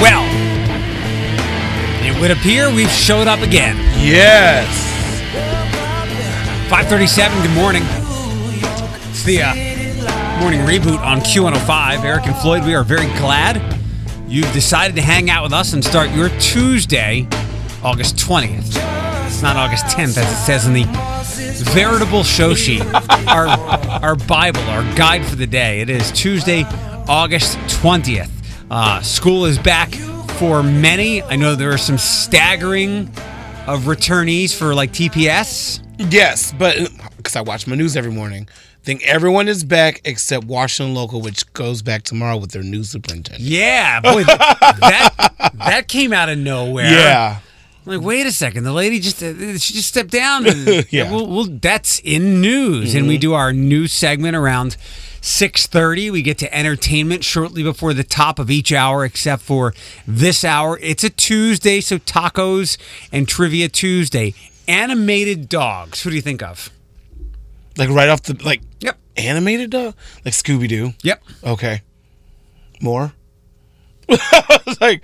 Well, it would appear we've showed up again. Yes. 5:37, good morning. It's the morning reboot on Q105. Eric and Floyd, we are very glad you've decided to hang out with us and start your Tuesday, August 20th. It's not August 10th, as it says in the veritable show sheet, our Bible, our guide for the day. It is Tuesday, August 20th. School is back for many. I know there are some staggering of returnees for, like, TPS. Yes, but because I watch my news every morning. I think everyone is back except Washington Local, which goes back tomorrow with their new superintendent. Yeah, boy, that came out of nowhere. Yeah, I'm like, wait a second, the lady she just stepped down. And, yeah, well, that's in news, mm-hmm. And we do our news segment around 6:30. We get to entertainment shortly before the top of each hour, except for this hour. It's a Tuesday, so tacos and trivia Tuesday. Animated dogs. Who do you think of? Like right off the Yep. Animated dog? Like Scooby-Doo? Yep. Okay. More? I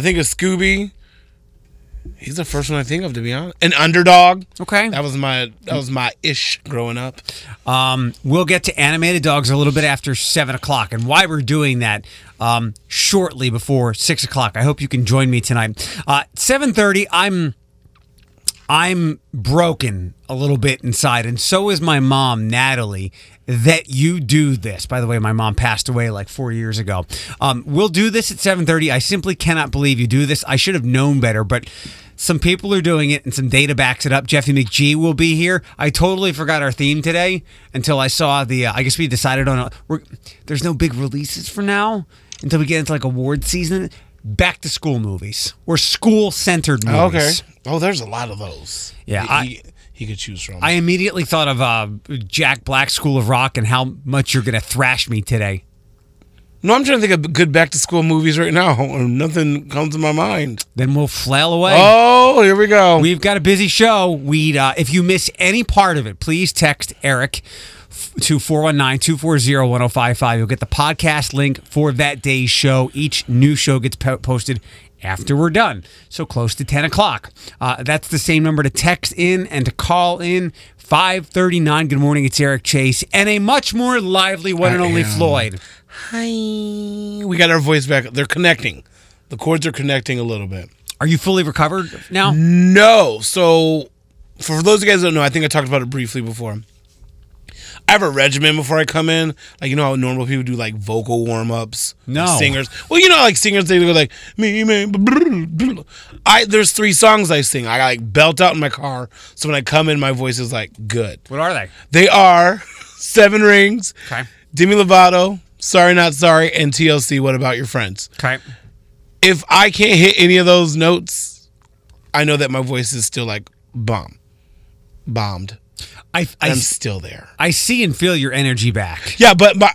think of Scooby. He's the first one I think of, to be honest. An Underdog. Okay. That was my ish growing up. We'll get to animated dogs a little bit after 7 o'clock, and why we're doing that shortly before 6 o'clock. I hope you can join me tonight. 7:30, I'm broken a little bit inside, and so is my mom, Natalie, that you do this. By the way, my mom passed away like 4 years ago. We'll do this at 7:30. I simply cannot believe you do this. I should have known better, but some people are doing it, and some data backs it up. Jeffy McGee will be here. I totally forgot our theme today until I saw the... I guess we decided on... There's no big releases for now until we get into like award season. Back-to-school movies or school-centered movies. Okay. Oh, there's a lot of those. Yeah. He could choose from. I immediately thought of Jack Black, School of Rock, and how much you're going to thrash me today. No, I'm trying to think of good back-to-school movies right now, and nothing comes to my mind. Then we'll flail away. Oh, here we go. We've got a busy show. If you miss any part of it, please text Eric to 419-240-1055. You'll get the podcast link for that day's show. Each new show gets posted after we're done, so close to 10 o'clock. That's the same number to text in and to call in. 5:39, good morning, it's Eric Chase, and a much more lively one and only Floyd. Hi. We got our voice back. They're connecting. The cords are connecting a little bit. Are you fully recovered now? No. So, for those of you guys who don't know, I think I talked about it briefly before. I have a regimen before I come in. Like, you know how normal people do, like, vocal warm-ups? No. Like singers. Well, you know, like, singers, they go like, me, blah, blah. There's three songs I sing. I, like, belt out in my car, so when I come in, my voice is, like, good. What are they? They are Seven Rings, okay, Demi Lovato, Sorry Not Sorry, and TLC, What About Your Friends. Okay. If I can't hit any of those notes, I know that my voice is still, like, bombed. I'm still there. I see and feel your energy back. Yeah, but my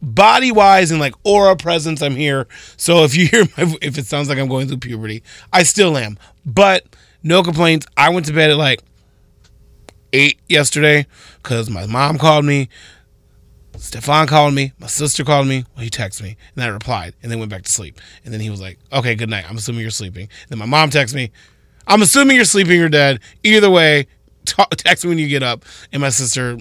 body-wise and like aura presence, I'm here. So if you hear if it sounds like I'm going through puberty, I still am. But no complaints. I went to bed at like 8 yesterday because my mom called me, Stefan called me, my sister called me. Well, he texted me, and I replied, and then went back to sleep. And then he was like, "Okay, good night. I'm assuming you're sleeping." And then my mom texted me, "I'm assuming you're sleeping or dead. Either way, text me when you get up." And my sister,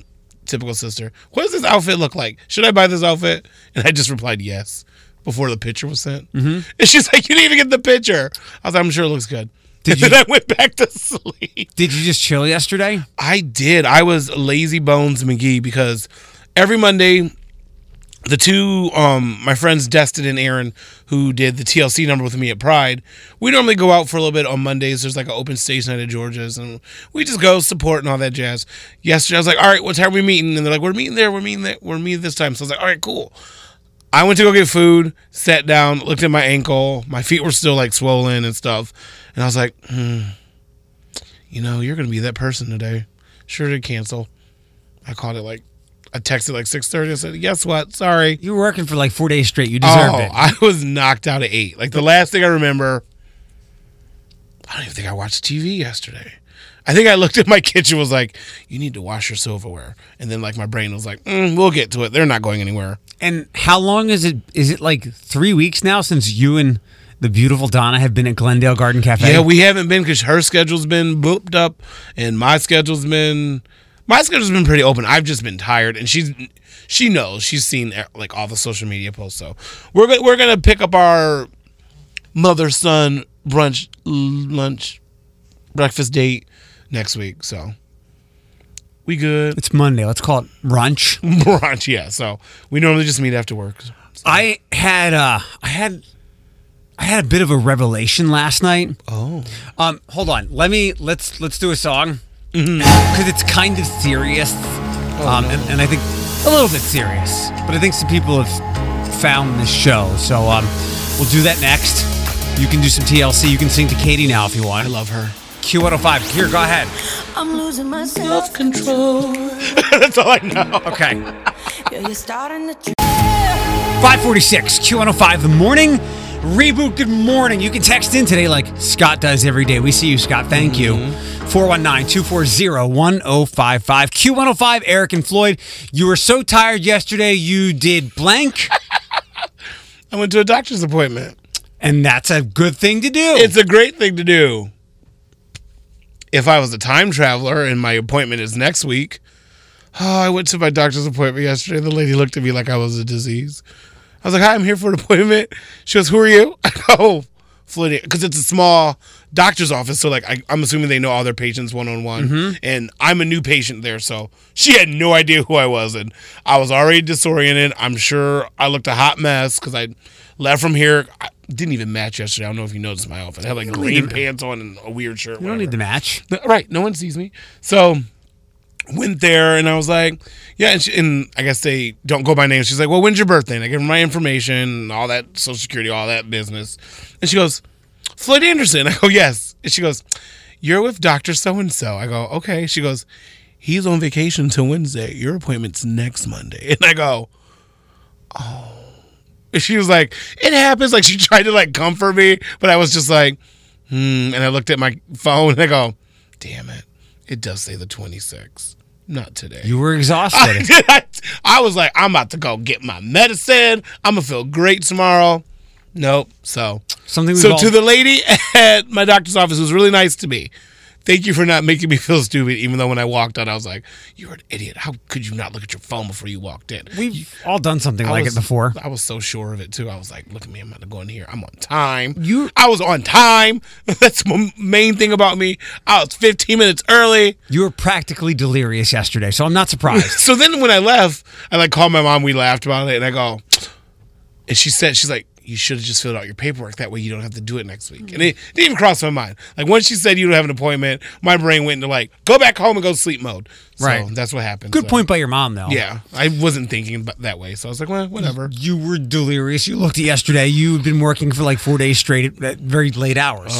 typical sister, "What does this outfit look like? Should I buy this outfit?" And I just replied yes before the picture was sent. Mm-hmm. And she's like, "You didn't even get the picture." I was like, "I'm sure it looks good." Then I went back to sleep. Did you just chill yesterday? I did. I was Lazy Bones McGee because every Monday, the two, my friends Destin and Aaron, who did the TLC number with me at Pride, we normally go out for a little bit on Mondays. There's like an open stage night at Georgia's, and we just go support and all that jazz. Yesterday, I was like, "All right, what time are we meeting?" And they're like, "We're meeting there, we're meeting this time." So I was like, "All right, cool." I went to go get food, sat down, looked at my ankle. My feet were still like swollen and stuff. And I was like, you know, you're going to be that person today. Sure to cancel. I called it like... I texted like 6:30. I said, "Guess what? Sorry. You were working for like 4 days straight. You deserved it." I was knocked out at 8. Like the last thing I remember, I don't even think I watched TV yesterday. I think I looked at my kitchen and was like, you need to wash your silverware. And then like my brain was like, we'll get to it. They're not going anywhere. And how long is it? Is it like 3 weeks now since you and the beautiful Donna have been at Glendale Garden Cafe? Yeah, we haven't been because her schedule's been booped up and my schedule's been pretty open. I've just been tired, and she knows. She's seen like all the social media posts. So we're gonna pick up our mother-son brunch, lunch, breakfast date next week. So we good. It's Monday. Let's call it brunch. Brunch, yeah. So we normally just meet after work. So. I had a bit of a revelation last night. Oh. Hold on. Let's do a song. Because it's kind of serious, and I think a little bit serious, but I think some people have found this show, so we'll do that next. You can do some TLC. You can sing to Katie now if you want. I love her. Q105. Here, go ahead. I'm losing my self-control. That's all I know. Okay. 5:46 Q105 the morning. Reboot, good morning. You can text in today like Scott does every day. We see you, Scott. Thank you. 419-240-1055. Q105, Eric and Floyd. You were so tired yesterday, you did blank. I went to a doctor's appointment. And that's a good thing to do. It's a great thing to do. If I was a time traveler and my appointment is next week, I went to my doctor's appointment yesterday. The lady looked at me like I was a disease. I was like, hi, I'm here for an appointment. She goes, who are you? I go, Floyd, because it's a small doctor's office, so like I'm assuming they know all their patients one-on-one, and I'm a new patient there, so she had no idea who I was, and I was already disoriented. I'm sure I looked a hot mess because I left from here. I didn't even match yesterday. I don't know if you noticed my outfit. I had like green pants on and a weird shirt. You don't need to match. Right, no one sees me. So... went there and I was like, yeah, and I guess they don't go by name. She's like, well, when's your birthday? And I gave her my information and all that, Social Security, all that business. And she goes, Floyd Anderson. I go, yes. And she goes, you're with Dr. So-and-so. I go, okay. She goes, he's on vacation till Wednesday. Your appointment's next Monday. And I go, oh. And she was like, it happens. Like she tried to like comfort me, but I was just like, And I looked at my phone and I go, damn it. It does say the 26th. Not today. You were exhausted. I was like, I'm about to go get my medicine. I'm going to feel great tomorrow. Nope. So to the lady at my doctor's office, who was really nice to me, thank you for not making me feel stupid, even though when I walked out, I was like, you're an idiot. How could you not look at your phone before you walked in? We've all done something like it before. I was so sure of it, too. I was like, look at me. I'm about to go in here. I'm on time. I was on time. That's the main thing about me. I was 15 minutes early. You were practically delirious yesterday, so I'm not surprised. So then when I left, I called my mom. We laughed about it, and I go, and she said, she's like, you should have just filled out your paperwork. That way you don't have to do it next week. And it didn't even cross my mind. Like, once she said you don't have an appointment, my brain went into, go back home and go sleep mode. So that's what happened. Good point by your mom, though. Yeah. I wasn't thinking that way. So I was like, well, whatever. You were delirious. You looked at yesterday. You'd been working for, 4 days straight at very late hours.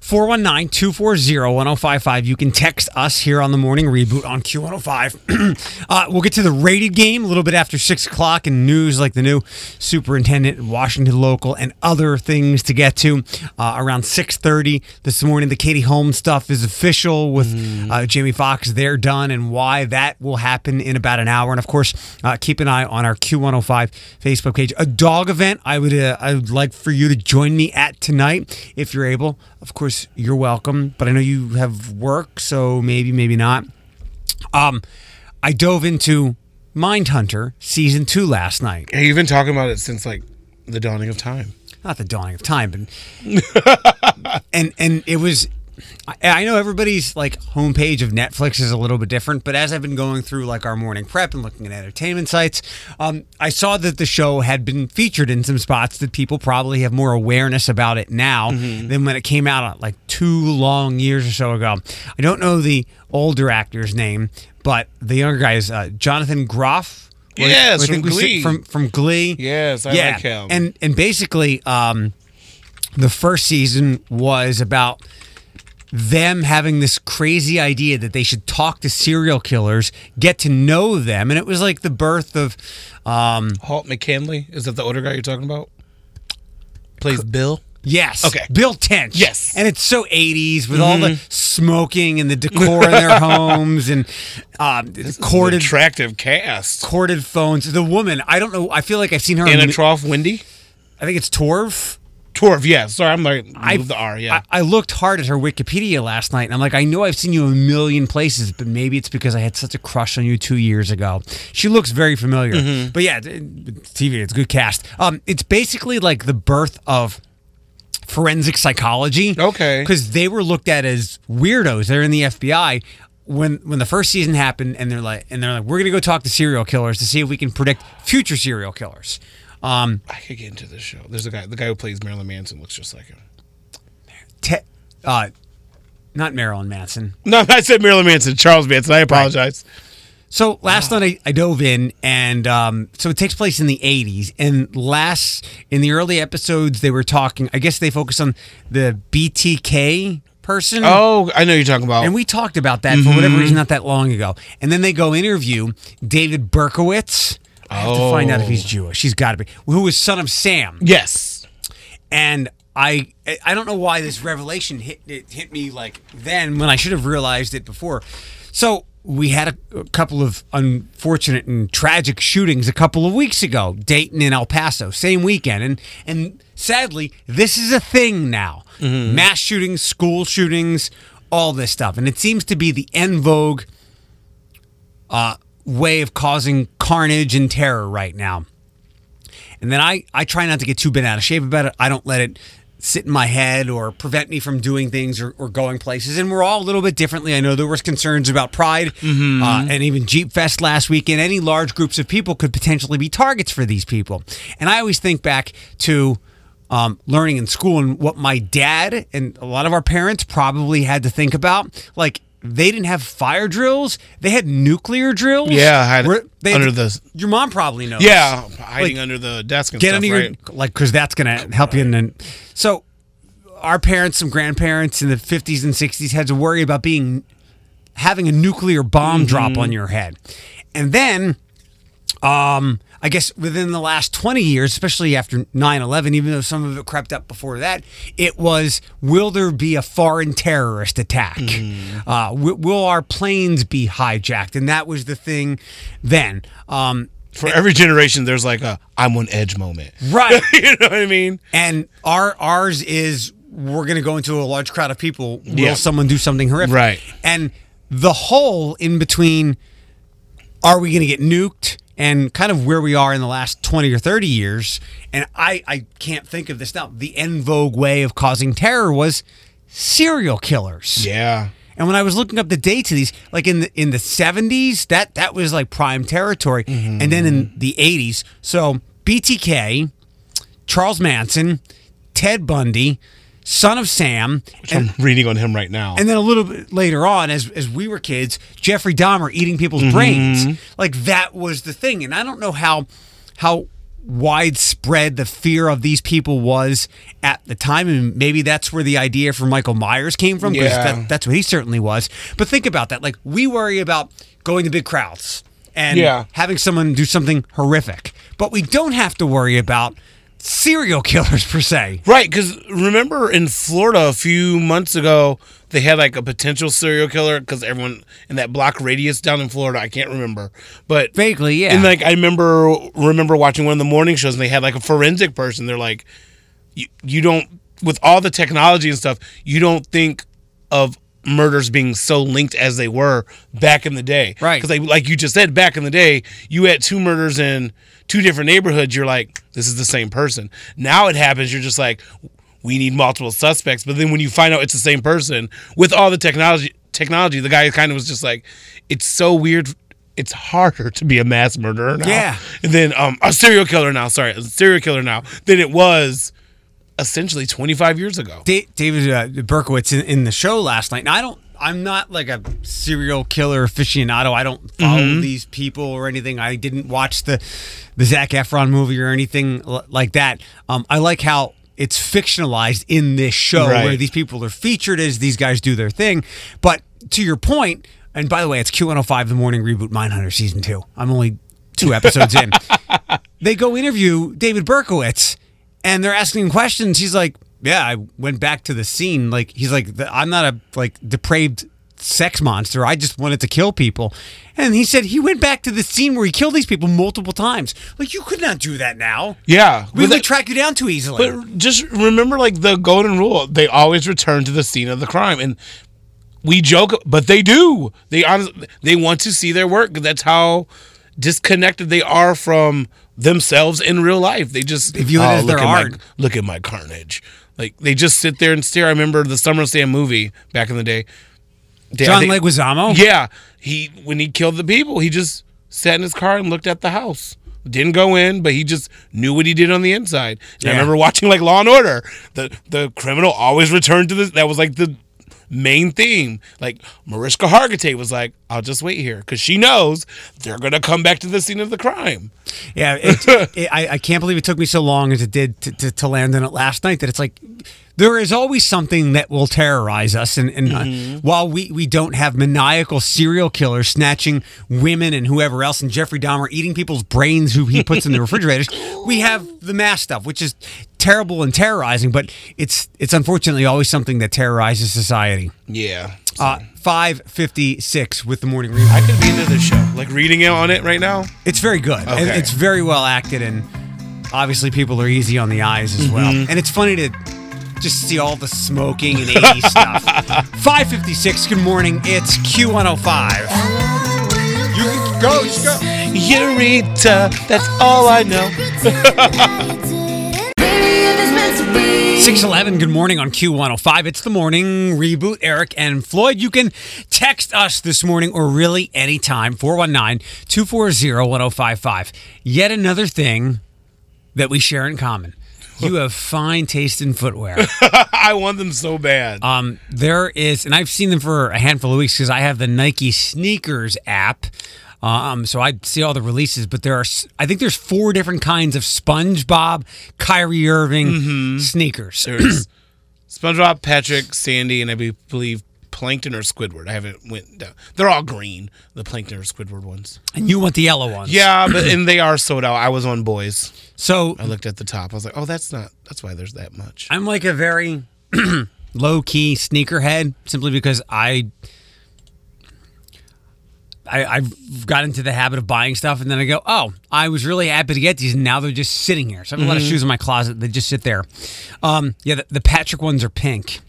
419-240-1055. You can text us here on the morning reboot on Q105. We'll get to the rated game a little bit after 6 o'clock and news like the new superintendent at Washington Local and other things to get to. Around 6:30 this morning, the Katie Holmes stuff is official with Jamie Foxx. They're done and why that will happen in about an hour. And, of course, keep an eye on our Q105 Facebook page. A dog event I would like for you to join me at tonight if you're able. Of course, you're welcome, but I know you have work, so maybe, maybe not. I dove into Mindhunter Season 2 last night. And you've been talking about it since, the dawning of time. Not the dawning of time, but... and it was... I know everybody's, homepage of Netflix is a little bit different, but as I've been going through, our morning prep and looking at entertainment sites, I saw that the show had been featured in some spots that people probably have more awareness about it now than when it came out, 2 long years or so ago. I don't know the older actor's name, but the younger guy is Jonathan Groff. Yes, from Glee. From Glee. Yes, I like him. And basically, the first season was about... them having this crazy idea that they should talk to serial killers, get to know them. And it was the birth of... Halt McKinley? Is that the older guy you're talking about? Plays Bill? Yes. Okay. Bill Tench. Yes. And it's so 80s with all the smoking and the decor in their homes and corded, attractive cast. Corded phones. The woman, I don't know. I feel like I've seen her in a trough. Wendy. I think it's Torv. Torv, yeah. Sorry, I'm like, move the R, yeah. I looked hard at her Wikipedia last night, and I'm like, I know I've seen you a million places, but maybe it's because I had such a crush on you 2 years ago. She looks very familiar. But yeah, TV, it's a good cast. It's basically like the birth of forensic psychology. Okay. Because they were looked at as weirdos. They're in the FBI. When the first season happened, and they're like, we're gonna go talk to serial killers to see if we can predict future serial killers. I could get into this show. There's a guy. The guy who plays Marilyn Manson looks just like him. Not Marilyn Manson. No, I said Marilyn Manson. Charles Manson. I apologize. Right. So last night I dove in, and so it takes place in the '80s. And in the early episodes, they were talking. I guess they focused on the BTK person. Oh, I know you're talking about. And we talked about that for whatever reason not that long ago. And then they go interview David Berkowitz. I have to find out if he's Jewish. He's got to be. Who was Son of Sam? Yes. And I don't know why this revelation hit me like then when I should have realized it before. So we had a couple of unfortunate and tragic shootings a couple of weeks ago, Dayton and El Paso, same weekend, and sadly this is a thing now: mass shootings, school shootings, all this stuff, and it seems to be the en vogue way of causing carnage and terror right now. And then I try not to get too bent out of shape about it. I don't let it sit in my head or prevent me from doing things or going places. And we're all a little bit differently. I know there was concerns about Pride and even Jeep Fest last weekend. Any large groups of people could potentially be targets for these people. And I always think back to learning in school and what my dad and a lot of our parents probably had to think about. Like, they didn't have fire drills. They had nuclear drills. Yeah, your mom probably knows. Yeah, hiding under the desk and stuff, right? Because that's going to help you. So our parents, some grandparents in the 50s and 60s had to worry about having a nuclear bomb drop on your head. And then, I guess within the last 20 years, especially after 9/11, even though some of it crept up before that, it was, will there be a foreign terrorist attack? Will our planes be hijacked? And that was the thing then. For every generation, there's like a I'm on edge moment. Right. You know what I mean? And ours is, we're going to go into a large crowd of people. Will someone do something horrific? Right. And the hole in between, are we going to get nuked? And kind of where we are in the last 20 or 30 years, and I can't think of this now, the en vogue way of causing terror was serial killers. Yeah. And when I was looking up the dates of these, like in the 70s, that was like prime territory. And then in the 80s, so BTK, Charles Manson, Ted Bundy, Son of Sam. I'm reading on him right now. And then a little bit later on, as we were kids, Jeffrey Dahmer eating people's brains. Like, that was the thing. And I don't know how widespread the fear of these people was at the time. And maybe that's where the idea for Michael Myers came from, because that's what he certainly was. But think about that. Like, we worry about going to big crowds and having someone do something horrific. But we don't have to worry about serial killers per se, right? Because remember, in Florida a few months ago, they had like a potential serial killer, because everyone in that block radius down in Florida, I can't remember, but vaguely, yeah. And like I remember watching one of the morning shows, and they had like a forensic person. They're like, you don't, with all the technology and stuff, you don't think of murders being so linked as they were back in the day, right? Because like you just said, back in the day, you had two murders in two different neighborhoods. You're like, this is the same person. Now it happens. You're just like, we need multiple suspects. But then when you find out it's the same person, with all the technology, the guy kind of was just like, it's so weird. It's harder to be a mass murderer now, than a serial killer now. Sorry, a serial killer now than it was essentially 25 years ago. David Berkowitz in the show last night, and I'm not like a serial killer aficionado. I don't follow these people or anything. I didn't watch the Zac Efron movie or anything like that. I like how it's fictionalized in this show, where these people are featured as these guys do their thing. But to your point, and by the way, it's Q105, the morning reboot, Mindhunter Season 2. I'm only 2 episodes in. They go interview David Berkowitz, and they're asking him questions. He's like, yeah, I went back to the scene. Like, he's like, I'm not a depraved sex monster. I just wanted to kill people. And he said he went back to the scene where he killed these people multiple times. Like, you could not do that now. Yeah. We would track you down too easily. But just remember, like, the golden rule. They always return to the scene of the crime. And we joke, but they do. They want to see their work. That's how disconnected they are from themselves in real life. They just view it as their art. Look at my carnage. Like, they just sit there and stare. I remember the Son of Sam movie back in the day. John Leguizamo? Yeah. When he killed the people, he just sat in his car and looked at the house. Didn't go in, but he just knew what he did on the inside. And yeah. I remember watching, like, Law and Order. The criminal always returned to this. That was, like, the main theme. Like, Mariska Hargitay was like, I'll just wait here. Because she knows they're going to come back to the scene of the crime. Yeah. I can't believe it took me so long as it did to land in it last night, that it's like... There is always something that will terrorize us. And while we don't have maniacal serial killers snatching women and whoever else, and Jeffrey Dahmer eating people's brains who he puts in the refrigerators, we have the mass stuff, which is terrible and terrorizing, but it's unfortunately always something that terrorizes society. Yeah. 5:56 with the morning review. I could be into this show. Like, reading on it right now? It's very good. Okay. It's very well acted, and obviously people are easy on the eyes as well. And it's funny to... just see all the smoking and 80s stuff. 5:56, good morning. It's Q105. You can go, just go. Eureka, that's all I know. 6:11, good morning on Q105. It's the morning reboot. Eric and Floyd, you can text us this morning or really anytime. 419-240-1055. Yet another thing that we share in common. You have fine taste in footwear. I want them so bad. There is, and I've seen them for a handful of weeks because I have the Nike Sneakers app. So I see all the releases, but I think there's 4 different kinds of SpongeBob, Kyrie Irving sneakers. There's SpongeBob, Patrick, Sandy, and I believe Plankton or Squidward. I haven't went down. They're all green, the Plankton or Squidward ones. And you want the yellow ones. Yeah, but and they are sold out. I was on Boys. So I looked at the top. I was like, oh, that's why there's that much. I'm like a very low-key sneakerhead simply because I've got into the habit of buying stuff, and then I go, oh, I was really happy to get these, and now they're just sitting here. So I have a lot of shoes in my closet. They just sit there. Yeah, the Patrick ones are pink.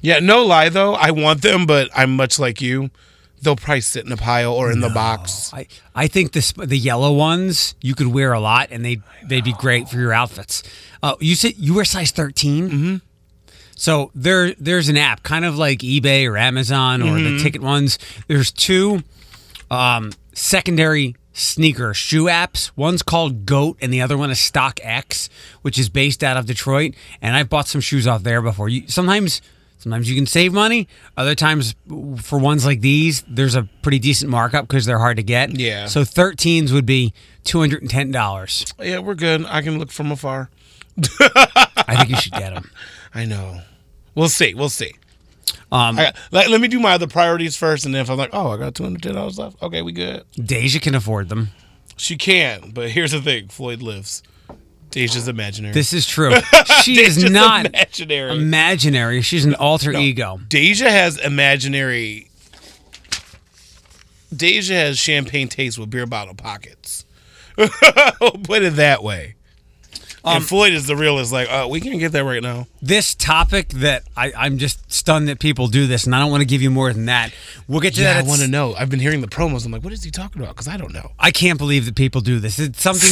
Yeah, no lie, though. I want them, but I'm much like you. They'll probably sit in a pile or in the box. I think the yellow ones you could wear a lot, and they'd be great for your outfits. You said you wear size 13? Mm-hmm. So there's an app, kind of like eBay or Amazon or the ticket ones. There's 2 secondary sneaker shoe apps. One's called GOAT, and the other one is StockX, which is based out of Detroit. And I've bought some shoes off there before. Sometimes you can save money. Other times, for ones like these, there's a pretty decent markup because they're hard to get. Yeah. So 13s would be $210. Yeah, we're good. I can look from afar. I think you should get them. I know. We'll see. We'll see. Let me do my other priorities first, and then if I'm like, oh, I got $210 left, okay, we good. Deja can afford them. She can, but here's the thing. Floyd lives. Deja's imaginary. This is true. She is not imaginary. She's an alter ego. Deja has champagne taste with beer bottle pockets. Put it that way. And Floyd is the realist. Like, we can't get that right now. This topic that I'm just stunned that people do this, and I don't want to give you more than that. We'll get to that. I want to know. I've been hearing the promos. I'm like, what is he talking about? Because I don't know. I can't believe that people do this. It's something.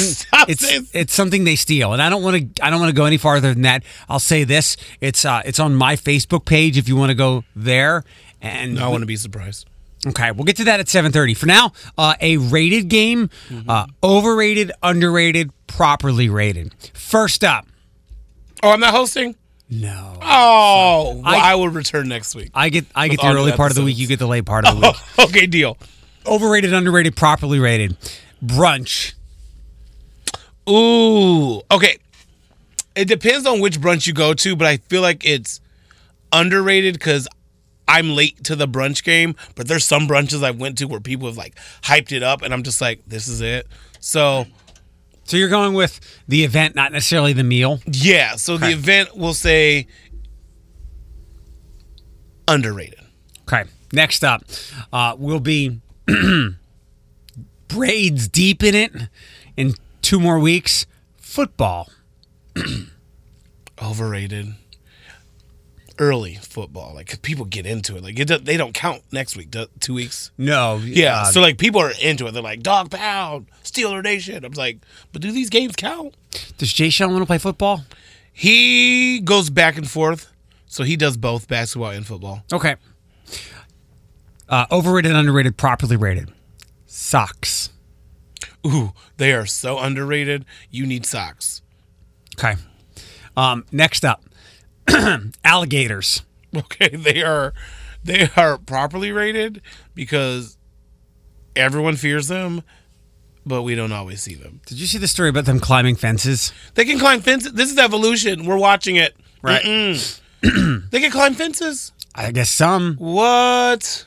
It's something they steal, and I don't want to go any farther than that. I'll say this. It's on my Facebook page. If you want to go there, and I want to be surprised. Okay, we'll get to that at 7:30. For now, a rated game, overrated, underrated, properly rated. First up. Oh, I'm not hosting? No. Oh, well, I will return next week. I get the early part of the week. You get the late part of the week. Okay, deal. Overrated, underrated, properly rated. Brunch. Ooh, okay. It depends on which brunch you go to, but I feel like it's underrated because I'm late to the brunch game, but there's some brunches I went to where people have like hyped it up, and I'm just like, this is it. So you're going with the event, not necessarily the meal? Yeah. So the event, we'll say, underrated. Okay. Next up, we'll be braids deep in it in 2 more weeks. Football. Overrated. Early football. Like, people get into it. Like, they don't count next week, 2 weeks. No. Yeah. So, like, people are into it. They're like, dog pound, Steeler Nation. I'm like, but do these games count? Does Jay Sean want to play football? He goes back and forth. So, he does both basketball and football. Okay. Overrated, underrated, properly rated. Socks. Ooh, they are so underrated. You need socks. Okay. Next up, alligators. Okay, they are properly rated because everyone fears them, but we don't always see them. Did you see the story about them climbing fences? They can climb fences. This is evolution. We're watching it. Right. They can climb fences? I guess some. What?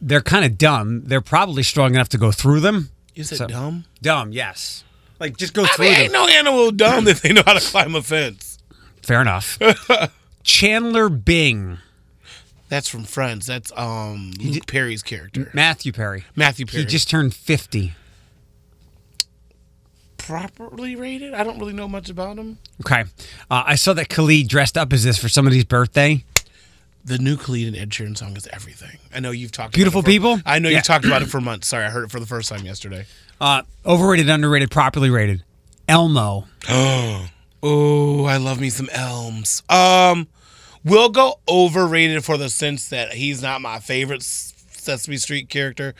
They're kind of dumb. They're probably strong enough to go through them. Is it dumb? Dumb, yes. Like, just go through them. Ain't no animal dumb that they know how to climb a fence. Fair enough. Chandler Bing. That's from Friends. That's Luke Perry's character. Matthew Perry. He just turned 50. Properly rated? I don't really know much about him. Okay. I saw that Khalid dressed up as this for somebody's birthday. The new Khalid and Ed Sheeran song is everything. I know you've talked Beautiful about it. Beautiful People? I know you've talked about it for months. Sorry, I heard it for the first time yesterday. Overrated, underrated, properly rated. Elmo. Oh, I love me some Elms. We'll go overrated for the sense that he's not my favorite Sesame Street character,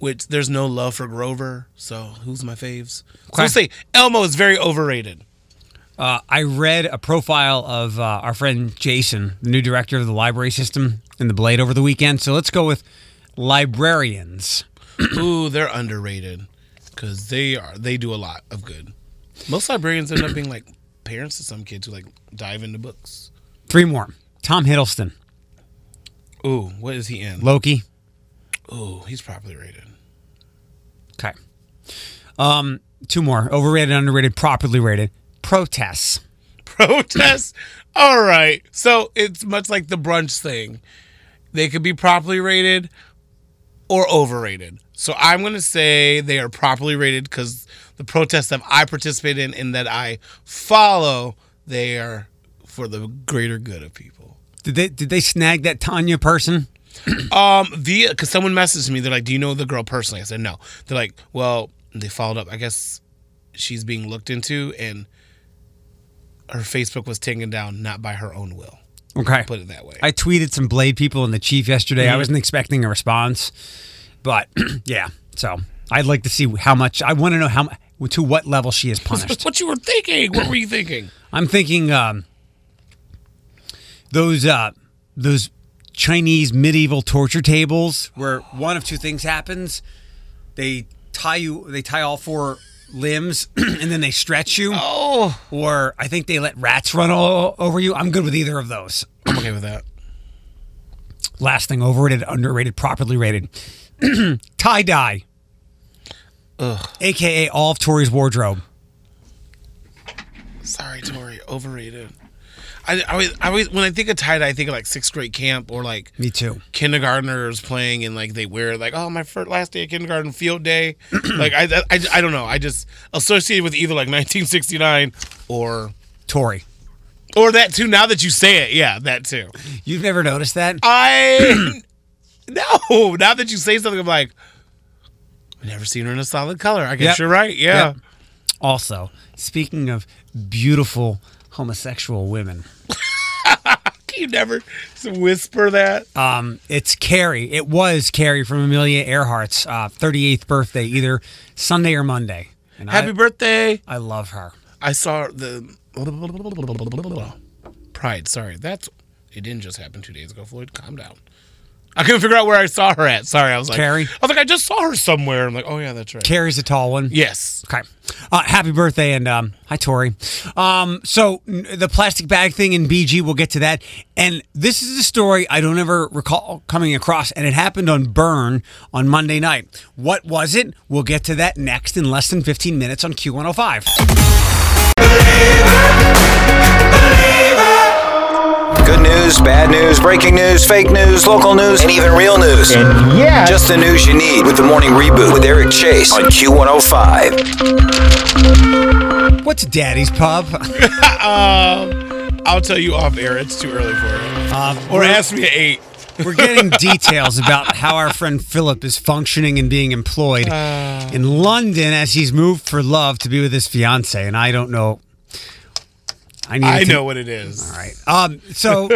which there's no love for Grover, so who's my faves? So we'll say Elmo is very overrated. I read a profile of our friend Jason, the new director of the library system in the Blade over the weekend. So let's go with librarians. Ooh, they're underrated because they do a lot of good. Most librarians end up being like parents to some kids who like dive into books. 3 more. Tom Hiddleston. Ooh, what is he in? Loki. Ooh, he's properly rated. Okay. 2 more. Overrated, underrated, properly rated. Protests? All right. So it's much like the brunch thing. They could be properly rated or overrated. So I'm going to say they are properly rated because the protests that I participate in and that I follow, they are for the greater good of people. Did they snag that Tanya person? Because someone messaged me. They're like, do you know the girl personally? I said, no. They're like, well, they followed up. I guess she's being looked into and her Facebook was taken down, not by her own will. Okay. Put it that way. I tweeted some Blade people in the Chief yesterday. Mm-hmm. I wasn't expecting a response. But, yeah. So, I'd like to see how much. I want to know to what level she is punished. That's what you were thinking. What were you thinking? I'm thinking those Chinese medieval torture tables where one of 2 things happens. They tie all 4... limbs and then they stretch you. Oh. Or I think they let rats run all over you. I'm good with either of those. I'm okay with that. Last thing, overrated, underrated, properly rated. Tie-dye. Ugh. AKA all of Tori's wardrobe. Sorry, Tori. Overrated. I always when I think of tie-dye, I think of like 6th grade camp or like me too. Kindergartners playing and like they wear like, oh, my last day of kindergarten, field day. Like I don't know. I just associated with either like 1969 or Tori. Or that too, now that you say it. Yeah, that too. You've never noticed that? No. Now that you say something, I'm like, I've never seen her in a solid color. I guess you're right. Yeah. Yep. Also, speaking of beautiful homosexual women. Can you never whisper that? It's Carrie. It was Carrie from Amelia Earhart's 38th birthday, either Sunday or Monday. And Happy birthday! I love her. I saw the Pride. Sorry, it didn't just happen 2 days ago. Floyd, calm down. I couldn't figure out where I saw her at. Sorry, I was like Carrie. I was like, I just saw her somewhere. I'm like, oh yeah, that's right. Carrie's a tall one. Yes. Okay. Happy birthday and hi Tori. So the plastic bag thing in BG, we'll get to that. And this is a story I don't ever recall coming across, and it happened on Byrne on Monday night. What was it? We'll get to that next in less than 15 minutes on Q105. Believer. Good news, bad news, breaking news, fake news, local news, and even real news. And yeah, just the news you need with The Morning Reboot with Eric Chase on Q105. What's Daddy's Pub? I'll tell you off air. It's too early for it. Or ask me at 8. We're getting details about how our friend Philip is functioning and being employed in London as he's moved for love to be with his fiancée. And I don't know. I know what it is. All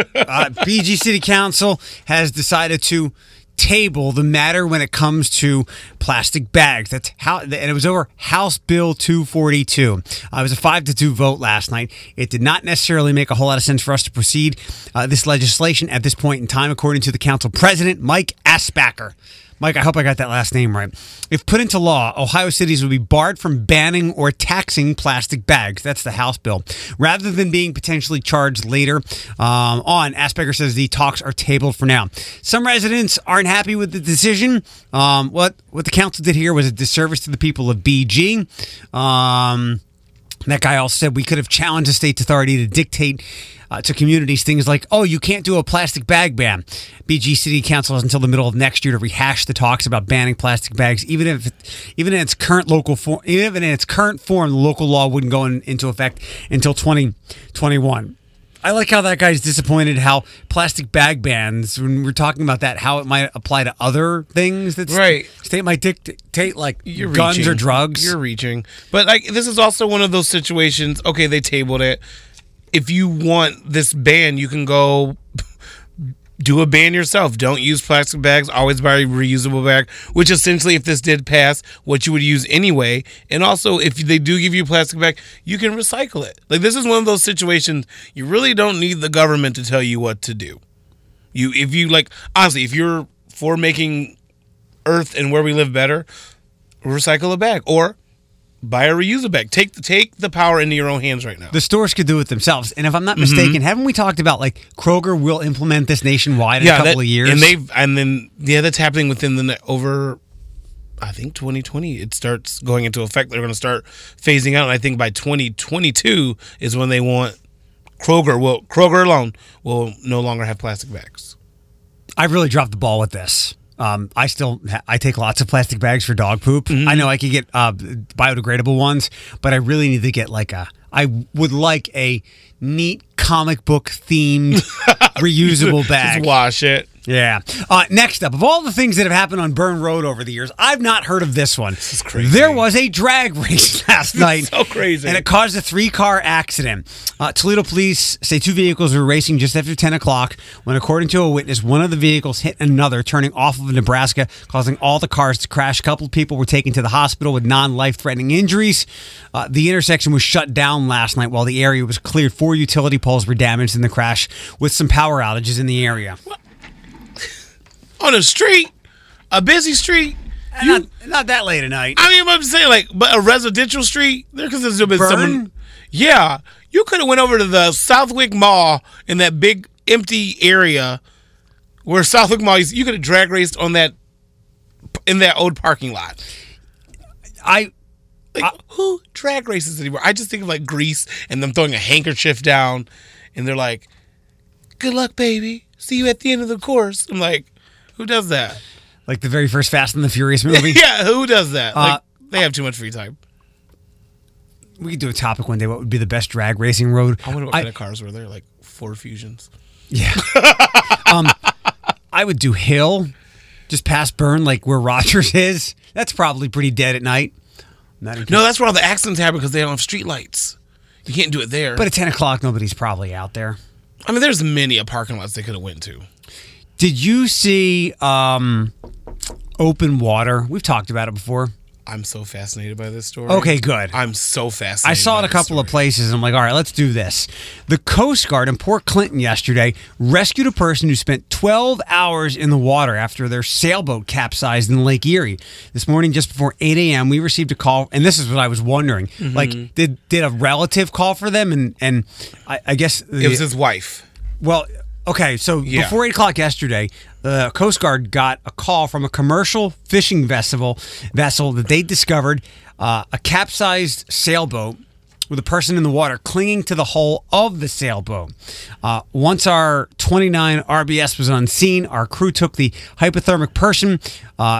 right. BG City Council has decided to table the matter when it comes to plastic bags. That's how, and it was over House Bill 242. It was a 5-2 vote last night. It did not necessarily make a whole lot of sense for us to proceed this legislation at this point in time, according to the council president, Mike Asbacher. Mike, I hope I got that last name right. If put into law, Ohio cities would be barred from banning or taxing plastic bags. That's the House bill. Rather than being potentially charged later on, Asperger says the talks are tabled for now. Some residents aren't happy with the decision. What the council did here was a disservice to the people of BG. That guy also said we could have challenged a state's authority to dictate to communities things like, oh, you can't do a plastic bag ban. BG City Council has until the middle of next year to rehash the talks about banning plastic bags, even in its current form, the local law wouldn't go into effect until 2021. I like how that guy's disappointed how plastic bag bans, when we're talking about that, how it might apply to other things that state might dictate, like guns or drugs. You're reaching. But like this is also one of those situations, okay, they tabled it. If you want this ban, you can go do a ban yourself. Don't use plastic bags. Always buy a reusable bag, which essentially, if this did pass, what you would use anyway. And also, if they do give you a plastic bag, you can recycle it. Like, this is one of those situations you really don't need the government to tell you what to do. If you're for making Earth and where we live better, recycle a bag or buy a reusable bag. Take the power into your own hands right now. The stores could do it themselves. And if I'm not mistaken, haven't we talked about like Kroger will implement this nationwide in a couple of years? And that's happening within I think 2020 it starts going into effect. They're going to start phasing out. And I think by 2022 is when they want Kroger alone will no longer have plastic bags. I really dropped the ball with this. I take lots of plastic bags for dog poop. Mm-hmm. I know I could get biodegradable ones, but I really need to get a neat comic book themed reusable bag. Just wash it. Yeah. Next up, of all the things that have happened on Byrne Road over the years, I've not heard of this one. This is crazy. There was a drag race last night. So crazy. And it caused a 3-car accident. Toledo police say 2 vehicles were racing just after 10 o'clock when, according to a witness, one of the vehicles hit another, turning off of Nebraska, causing all the cars to crash. A couple of people were taken to the hospital with non-life-threatening injuries. The intersection was shut down last night while the area was cleared. 4 utility poles were damaged in the crash with some power outages in the area. What? On a street, a busy street, not that late at night. I mean, I'm saying but a residential street. There could have been someone. Yeah, you could have went over to the Southwick Mall in that big empty area where Southwick Mall is. You could have drag raced on that in that old parking lot. Who drag races anymore? I just think of like Grease and them throwing a handkerchief down, and they're like, "Good luck, baby. See you at the end of the course." I'm like, who does that? Like the very first Fast and the Furious movie? Yeah, who does that? They have too much free time. We could do a topic one day. What would be the best drag racing road? I wonder what kind of cars were there. Like 4 Fusions. Yeah. I would do Hill, just past Byrne, like where Rogers is. That's probably pretty dead at night. No, that's where all the accidents happen because they don't have street lights. You can't do it there. But at 10 o'clock, nobody's probably out there. I mean, there's many a parking lots they could have went to. Did you see Open Water? We've talked about it before. I'm so fascinated by this story. Okay, good. I'm so fascinated. I saw it a couple of places, and I'm like, all right, let's do this. The Coast Guard in Port Clinton yesterday rescued a person who spent 12 hours in the water after their sailboat capsized in Lake Erie. This morning, just before 8 a.m., we received a call, and this is what I was wondering. Mm-hmm. Like, did a relative call for them? And I guess... it was his wife. Well... okay, so before 8 o'clock yesterday, the Coast Guard got a call from a commercial fishing vessel that they discovered a capsized sailboat with a person in the water clinging to the hull of the sailboat. Once our 29 RBS was on scene, our crew took the hypothermic person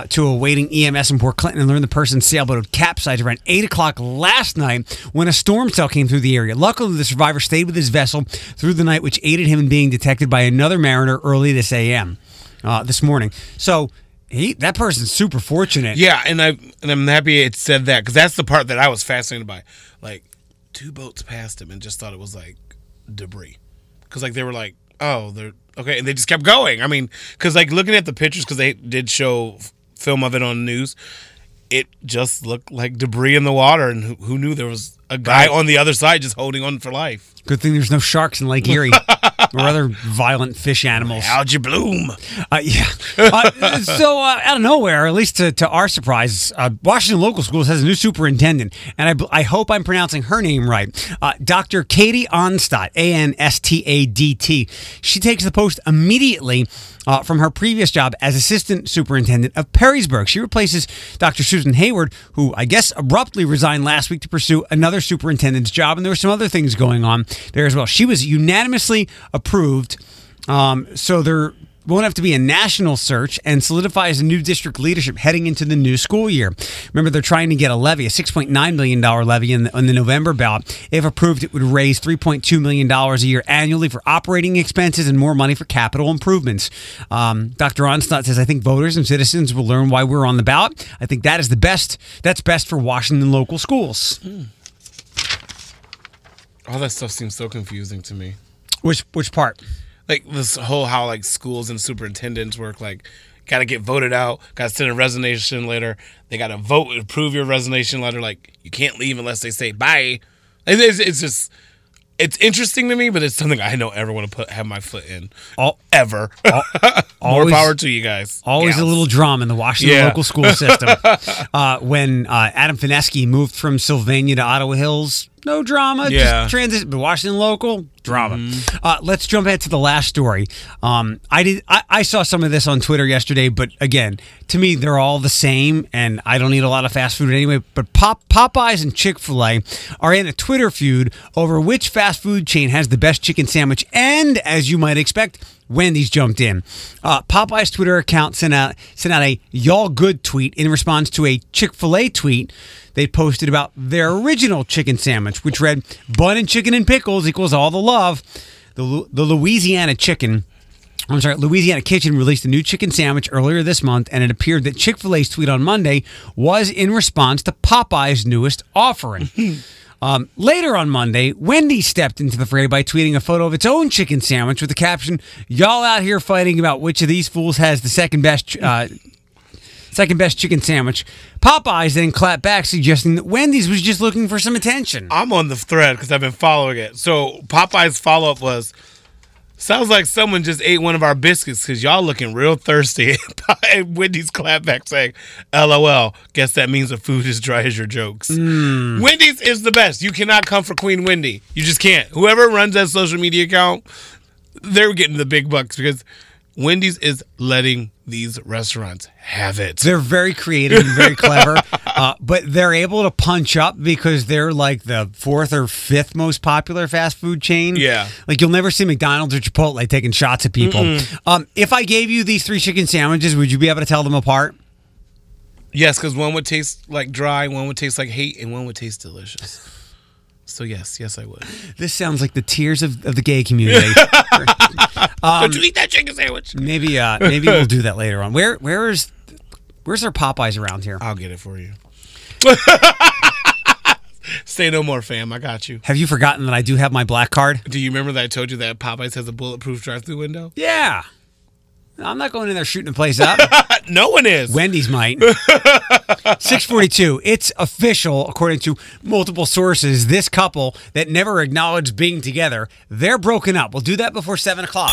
to a waiting EMS in Port Clinton and learned the person's sailboat had capsized around 8 o'clock last night when a storm cell came through the area. Luckily, the survivor stayed with his vessel through the night, which aided him in being detected by another mariner early this morning. So... that person's super fortunate. Yeah, and I'm happy it said that, because that's the part that I was fascinated by. Like, two boats passed him and just thought it was, like, debris. Because, like, they were like, oh, they're... okay, and they just kept going. I mean, because, like, looking at the pictures, because they did show film of it on the news, it just looked like debris in the water, and who knew there was a guy on the other side just holding on for life. Good thing there's no sharks in Lake Erie. Or other violent fish animals. Algae bloom. So out of nowhere, at least to our surprise, Washington Local Schools has a new superintendent, and I hope I'm pronouncing her name right. Dr. Katie Onstadt, A-N-S-T-A-D-T. She takes the post immediately from her previous job as assistant superintendent of Perrysburg. She replaces Dr. Susan Hayward, who I guess abruptly resigned last week to pursue another superintendent's job, and there were some other things going on there as well. She was unanimously approved, so there won't have to be a national search, and solidifies the new district leadership heading into the new school year. Remember, they're trying to get a levy, a $6.9 million levy on the November ballot. If approved, it would raise $3.2 million a year annually for operating expenses and more money for capital improvements. Dr. Onstadt says, I think voters and citizens will learn why we're on the ballot. I think that is the best. That's best for Washington Local Schools. All that stuff seems so confusing to me. Which part? Like this whole how like schools and superintendents work. Like, gotta get voted out. Gotta send a resignation letter. They gotta vote and approve your resignation letter. Like, you can't leave unless they say bye. It's just, it's interesting to me, but it's something I don't ever want to have my foot in. Ever. More power to you guys. Always a little drama in the Washington local school system. When Adam Fineski moved from Sylvania to Ottawa Hills. No drama, just transition. But Washington Local, drama. Mm-hmm. Let's jump ahead to the last story. I saw some of this on Twitter yesterday, but again, to me, they're all the same, and I don't eat a lot of fast food anyway. But Popeyes and Chick-fil-A are in a Twitter feud over which fast food chain has the best chicken sandwich, and as you might expect, Wendy's jumped in. Popeye's Twitter account sent out a y'all good tweet in response to a Chick-fil-A tweet they posted about their original chicken sandwich, which read, bun and chicken and pickles equals all the love. The Louisiana Kitchen released a new chicken sandwich earlier this month, and it appeared that Chick-fil-A's tweet on Monday was in response to Popeye's newest offering. Later on Monday, Wendy stepped into the fray by tweeting a photo of its own chicken sandwich with the caption, y'all out here fighting about which of these fools has the second best chicken sandwich. Popeyes then clapped back, suggesting that Wendy's was just looking for some attention. I'm on the thread because I've been following it. So Popeyes' follow-up was, sounds like someone just ate one of our biscuits because y'all looking real thirsty. And Wendy's clapback saying, LOL, guess that means the food is dry as your jokes. Wendy's is the best. You cannot come for Queen Wendy. You just can't. Whoever runs that social media account, they're getting the big bucks because Wendy's is letting these restaurants have it. They're very creative and very clever, but they're able to punch up because they're like the fourth or fifth most popular fast food chain. Yeah. Like, you'll never see McDonald's or Chipotle taking shots at people. If I gave you these three chicken sandwiches, would you be able to tell them apart? Yes, because one would taste like dry, one would taste like hate, and one would taste delicious. So yes, I would. This sounds like the tears of the gay community. Don't you eat that chicken sandwich? Maybe we'll do that later on. Where's our Popeyes around here? I'll get it for you. Say no more, fam. I got you. Have you forgotten that I do have my black card? Do you remember that I told you that Popeyes has a bulletproof drive-thru window? Yeah. I'm not going in there shooting the place up. No one is. Wendy's might. 6:42. It's official, according to multiple sources. This couple that never acknowledged being together, they're broken up. We'll do that before 7 o'clock.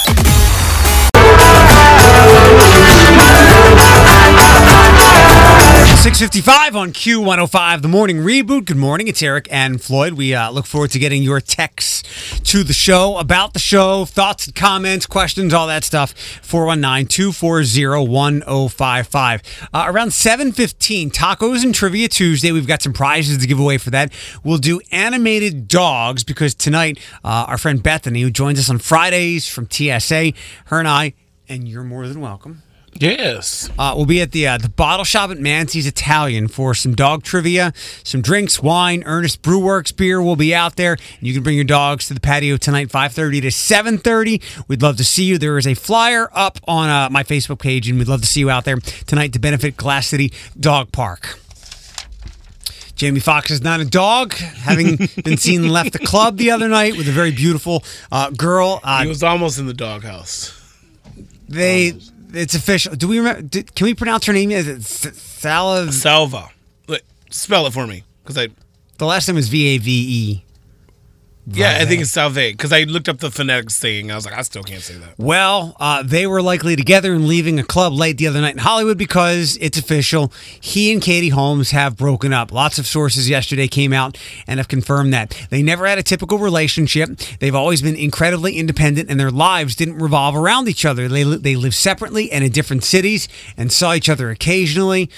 6:55 on Q105, the morning reboot. Good morning, it's Eric and Floyd. We look forward to getting your texts to the show, about the show, thoughts, comments, questions, all that stuff. 419-240-1055. Around 7:15, Tacos and Trivia Tuesday. We've got some prizes to give away for that. We'll do animated dogs because tonight our friend Bethany, who joins us on Fridays from TSA, her and I, and you're more than welcome. Yes. We'll be at the bottle shop at Mancy's Italian for some dog trivia, some drinks, wine, Ernest Brew Works beer. We'll be out there. And you can bring your dogs to the patio tonight, 5:30 to 7:30. We'd love to see you. There is a flyer up on my Facebook page, and we'd love to see you out there tonight to benefit Glass City Dog Park. Jamie Foxx is not a dog, having been seen left the club the other night with a very beautiful girl. He was almost in the doghouse. It's official. Do we remember? Can we pronounce her name? Is it Salva? Wait, spell it for me, because the last name was VAVE. Yeah, I think it's Salve, because I looked up the phonetics thing. And I was like, I still can't say that. Well, they were likely together and leaving a club late the other night in Hollywood, because it's official. He and Katie Holmes have broken up. Lots of sources yesterday came out and have confirmed that. They never had a typical relationship. They've always been incredibly independent, and their lives didn't revolve around each other. They lived separately and in different cities and saw each other occasionally.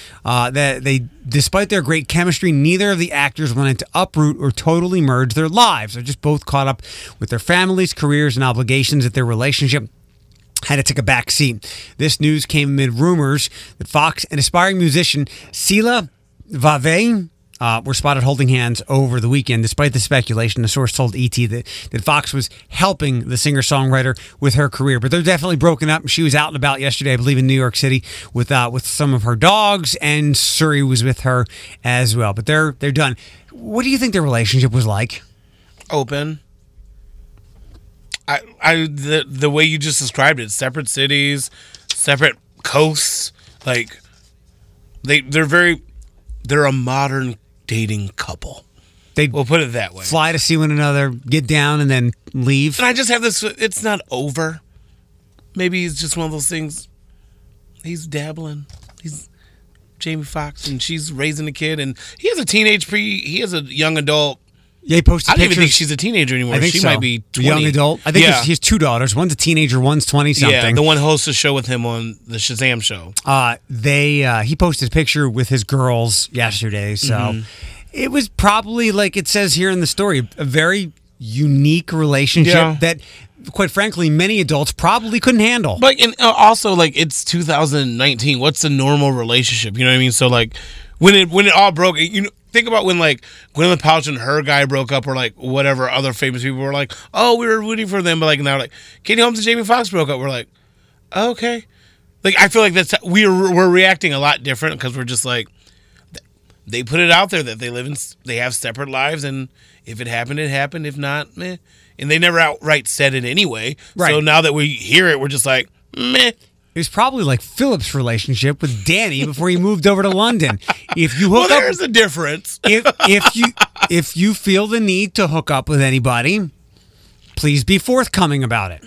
Despite their great chemistry, neither of the actors wanted to uproot or totally merge their lives. They're just both caught up with their families, careers, and obligations that their relationship had to take a back seat. This news came amid rumors that Fox and aspiring musician Sila Vave were spotted holding hands over the weekend. Despite the speculation, the source told ET that Fox was helping the singer-songwriter with her career. But they're definitely broken up. She was out and about yesterday, I believe, in New York City with some of her dogs, and Suri was with her as well. But they're done. What do you think their relationship was like? Open. The way you just described it, separate cities, separate coasts. Like they're a modern dating couple. We'll put it that way. Fly to see one another, get down, and then leave. And I just have this, it's not over. Maybe it's just one of those things. He's dabbling. He's Jamie Foxx, and she's raising a kid, and he has a he has a young adult. Yeah, he posted pictures. I don't even think she's a teenager anymore. I think she might be 20. Young adult. I think he has two daughters. One's a teenager, one's 20-something. Yeah, the one hosts a show with him on the Shazam show. He posted a picture with his girls yesterday, so it was probably, like it says here in the story, a very unique relationship that, quite frankly, many adults probably couldn't handle. But it's 2019. What's a normal relationship? You know what I mean? So, when it all broke, think about when, Gwyneth Paltrow and her guy broke up, or, whatever other famous people were like, oh, we were rooting for them, but, now, Katie Holmes and Jamie Foxx broke up. We're like, oh, okay. I feel like that's... We're reacting a lot different, because we're just like... They put it out there that they have separate lives, and if it happened, it happened. If not, meh. And they never outright said it anyway. Right. So now that we hear it, we're just like, meh. It was probably like Philip's relationship with Danny before he moved over to London. If you hook up, there's a difference. if you feel the need to hook up with anybody, please be forthcoming about it.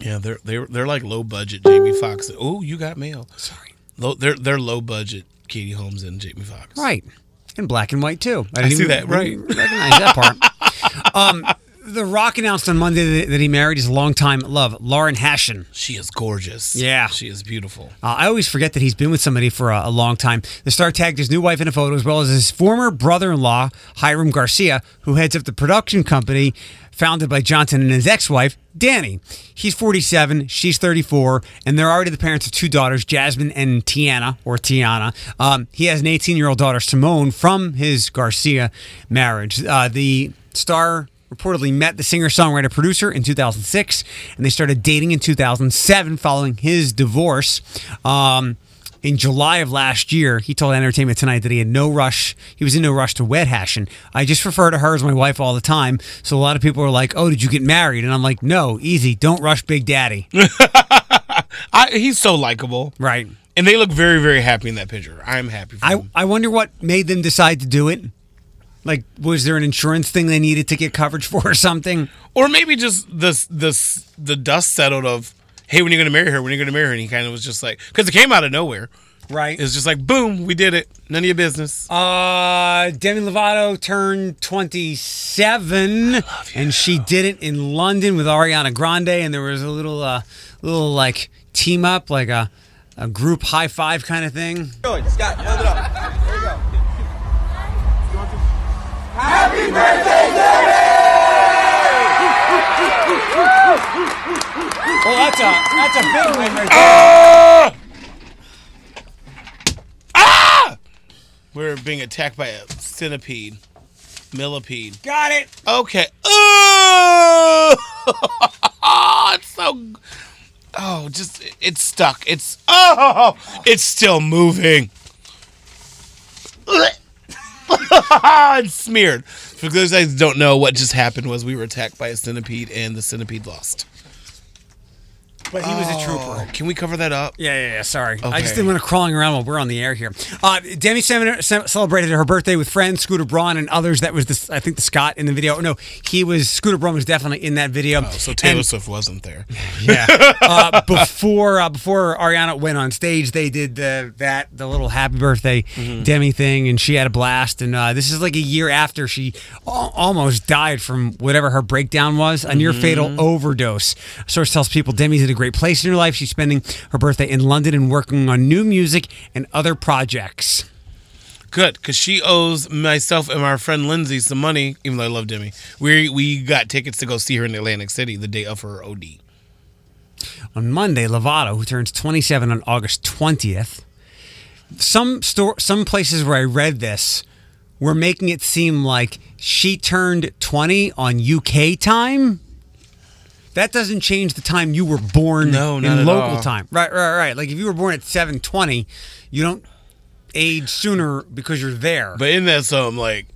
Yeah, they're like low budget Jamie Foxx. Oh, you got mail. Sorry, they're low budget Katie Holmes and Jamie Foxx. Right, and black and white too. I see that. Right, recognize that part. The Rock announced on Monday that he married his longtime love, Lauren Hashin. She is gorgeous. Yeah. She is beautiful. I always forget that he's been with somebody for a long time. The star tagged his new wife in a photo, as well as his former brother-in-law, Hiram Garcia, who heads up the production company founded by Johnson and his ex-wife, Danny. He's 47, she's 34, and they're already the parents of two daughters, Jasmine and Tiana. He has an 18-year-old daughter, Simone, from his Garcia marriage. The star... reportedly met the singer-songwriter-producer in 2006, and they started dating in 2007 following his divorce. In July of last year, he told Entertainment Tonight that he was in no rush to wed Hashin. I just refer to her as my wife all the time, so a lot of people are like, oh, did you get married? And I'm like, no, easy, don't rush Big Daddy. He's so likable. Right. And they look very, very happy in that picture. I'm happy for them. I wonder what made them decide to do it. Was there an insurance thing they needed to get coverage for or something? Or maybe just the dust settled of, hey, when are you going to marry her? And he kind of was just like, because it came out of nowhere. Right. It's just like, boom, we did it. None of your business. Demi Lovato turned 27. I love you. And she did it in London with Ariana Grande, and there was a little, like, team up, like a group high five kind of thing. Good. Scott, hold it up. There you go. Happy birthday, Daddy! Well, that's a big win right there. Ah! Ah! We're being attacked by a centipede. Millipede. Got it. Okay. Oh! It's so... Oh, just, it's stuck. It's, oh, it's still moving. It's smeared. For those guys who don't know, what just happened was we were attacked by a centipede and the centipede lost. But he was a trooper. Can we cover that up? Yeah, sorry. Okay. I just didn't want to crawling around while we're on the air here. Demi celebrated her birthday with friends, Scooter Braun and others. That was, I think, the Scott in the video. No, he was, Scooter Braun was definitely in that video. Oh, so Taylor Swift wasn't there. Yeah. Before Ariana went on stage, they did the little happy birthday Demi thing, and she had a blast. And this is like a year after she almost died from whatever her breakdown was, a near-fatal overdose. A source tells people Demi's at a great place in her life. She's spending her birthday in London and working on new music and other projects. Good, because she owes myself and our friend Lindsay some money, even though I love Demi. We got tickets to go see her in Atlantic City the day of her OD. On Monday, Lovato, who turns 27 on August 20th, some places where I read this were making it seem like she turned 20 on UK time. That doesn't change the time you were born in local time. Right. Like if you were born at 7:20, you don't age sooner because you're there. But in that some like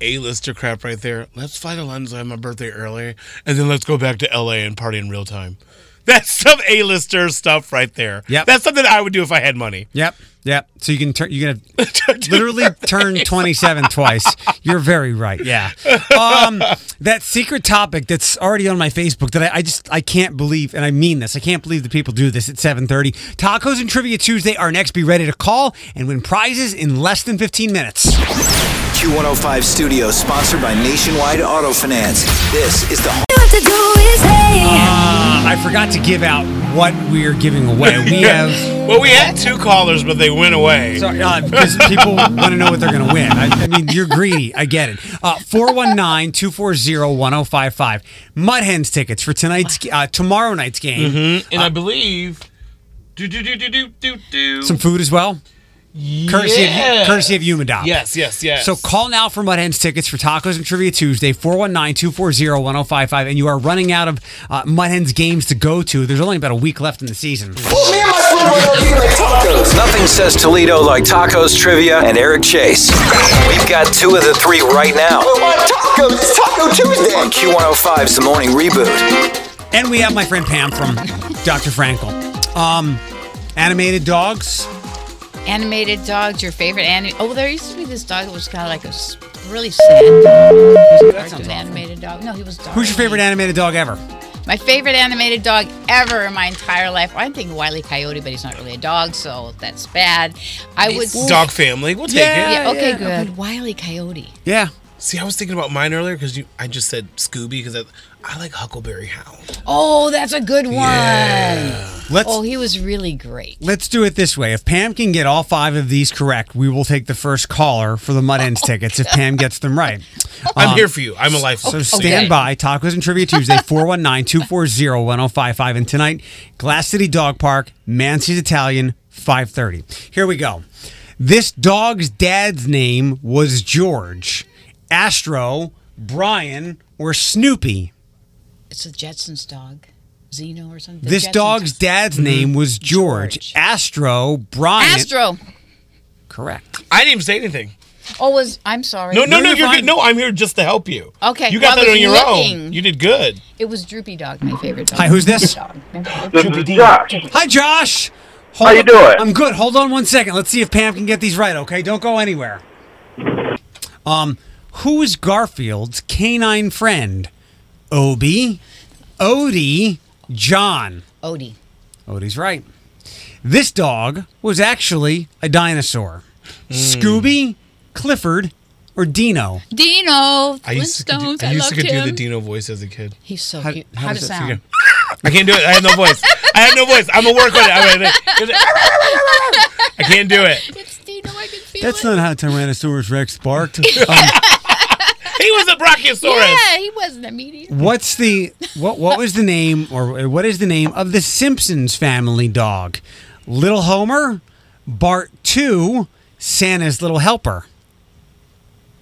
A-lister crap right there, let's fly to London so I have my birthday early, and then let's go back to LA and party in real time. That's some A-lister stuff right there. Yep. That's something I would do if I had money. Yep. So you can literally turn 27 twice. You're very right. Yeah. That secret topic that's already on my Facebook that I can't believe, and I mean this, I can't believe that people do this at 7:30. Tacos and Trivia Tuesday are next. Be ready to call and win prizes in less than 15 minutes. Q105 Studios, sponsored by Nationwide Auto Finance. This is the... I forgot to give out what we're giving away. We had two callers, but they went away. Sorry, because people want to know what they're going to win. I mean, you're greedy. I get it. 419-240-1055. Mud Hens tickets for tomorrow night's game. Mm-hmm. And I believe some food as well. Yeah. Courtesy of Umidop. Yes. So call now for Mud Hens tickets for Tacos and Trivia Tuesday, 419-240-1055, and you are running out of Mud Hens games to go to. There's only about a week left in the season. Me and my friend were looking like tacos. Nothing says Toledo like tacos, trivia, and Eric Chase. We've got two of the three right now. We want tacos. It's Taco Tuesday. On Q105's The Morning Reboot. And we have my friend Pam from Dr. Frankel. Animated dogs. Animated dogs, your favorite anime? Oh, there used to be this dog that was kind of like a really sad dog. That an animated dog. No, he was. Dark. Who's your favorite animated dog ever? My favorite animated dog ever in my entire life. I think Wile E. Coyote, but he's not really a dog, so that's bad. Dog family. We'll take it. Yeah. Okay, good. Wile E. Coyote. Yeah. See, I was thinking about mine earlier because I just said Scooby because I like Huckleberry Hound. Oh, that's a good one. Yeah. He was really great. Let's do it this way. If Pam can get all five of these correct, we will take the first caller for the Mud Hens tickets if Pam gets them right. I'm here for you. I'm a life. So stand by. Tacos and Trivia Tuesday, 419-240-1055. And tonight, Glass City Dog Park, Mancy's Italian, 5:30. Here we go. This dog's dad's name was George, Astro, Brian, or Snoopy. It's a Jetsons dog. Zeno or something. This Jetsons dog's dad's name was George. Astro, Brian. Astro. Correct. I didn't even say anything. I'm sorry. No, you're good. No, I'm here just to help you. Okay. You got that on your own. You did good. It was Droopy Dog, my favorite dog. Hi, who's this? Droopy Dog. Hi, Josh. How you doing? I'm good. Hold on one second. Let's see if Pam can get these right, okay? Don't go anywhere. Who is Garfield's canine friend? Obie, Odie, John. Odie's right. This dog was actually a dinosaur. Scooby, Clifford, or Dino? Dino. Flintstones. I used to do the Dino voice as a kid. He's so cute. How does it sound? I can't do it. I have no voice. I have no voice. I'm going to work on it. I can't do it. It's Dino. I can feel it. That's not how Tyrannosaurus Rex barked. He was a Brachiosaurus. Yeah, he wasn't a meteor. What was the name, or what is the name of the Simpsons family dog? Little Homer, Bart 2, Santa's Little Helper.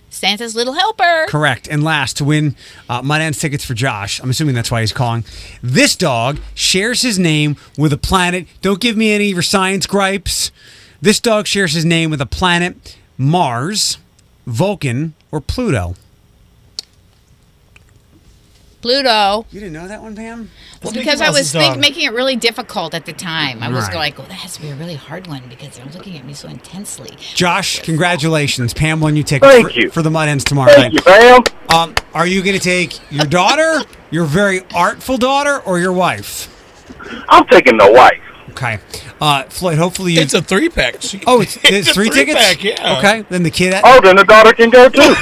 Santa's Little Helper. Correct. And last, to win my dad's tickets for Josh, I'm assuming that's why he's calling, this dog shares his name with a planet. Don't give me any of your science gripes. This dog shares his name with a planet, Mars, Vulcan, or Pluto. Pluto. You didn't know that one, Pam? Well, because I was making it really difficult at the time. I was like, well, that has to be a really hard one because they're looking at me so intensely. Josh, congratulations. Pam won you tickets for the Mud Ends tomorrow night. Thank you, Pam. Are you going to take your daughter, your very artful daughter, or your wife? I'm taking the wife. Okay. Floyd, hopefully you... It's a three-pack. Oh, it's three tickets? Pack, yeah. Okay, then the kid... Oh, then the daughter can go, too.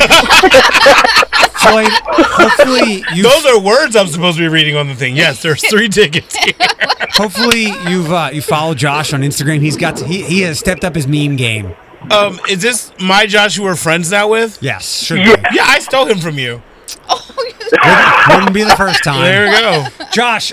Floyd, hopefully you... Those are words I'm supposed to be reading on the thing. Yes, there's three tickets here. Hopefully you follow Josh on Instagram. He has stepped up his meme game. Is this my Josh who we're friends now with? Yes, sure. Yeah, I stole him from you. Wouldn't be the first time. There we go. Josh,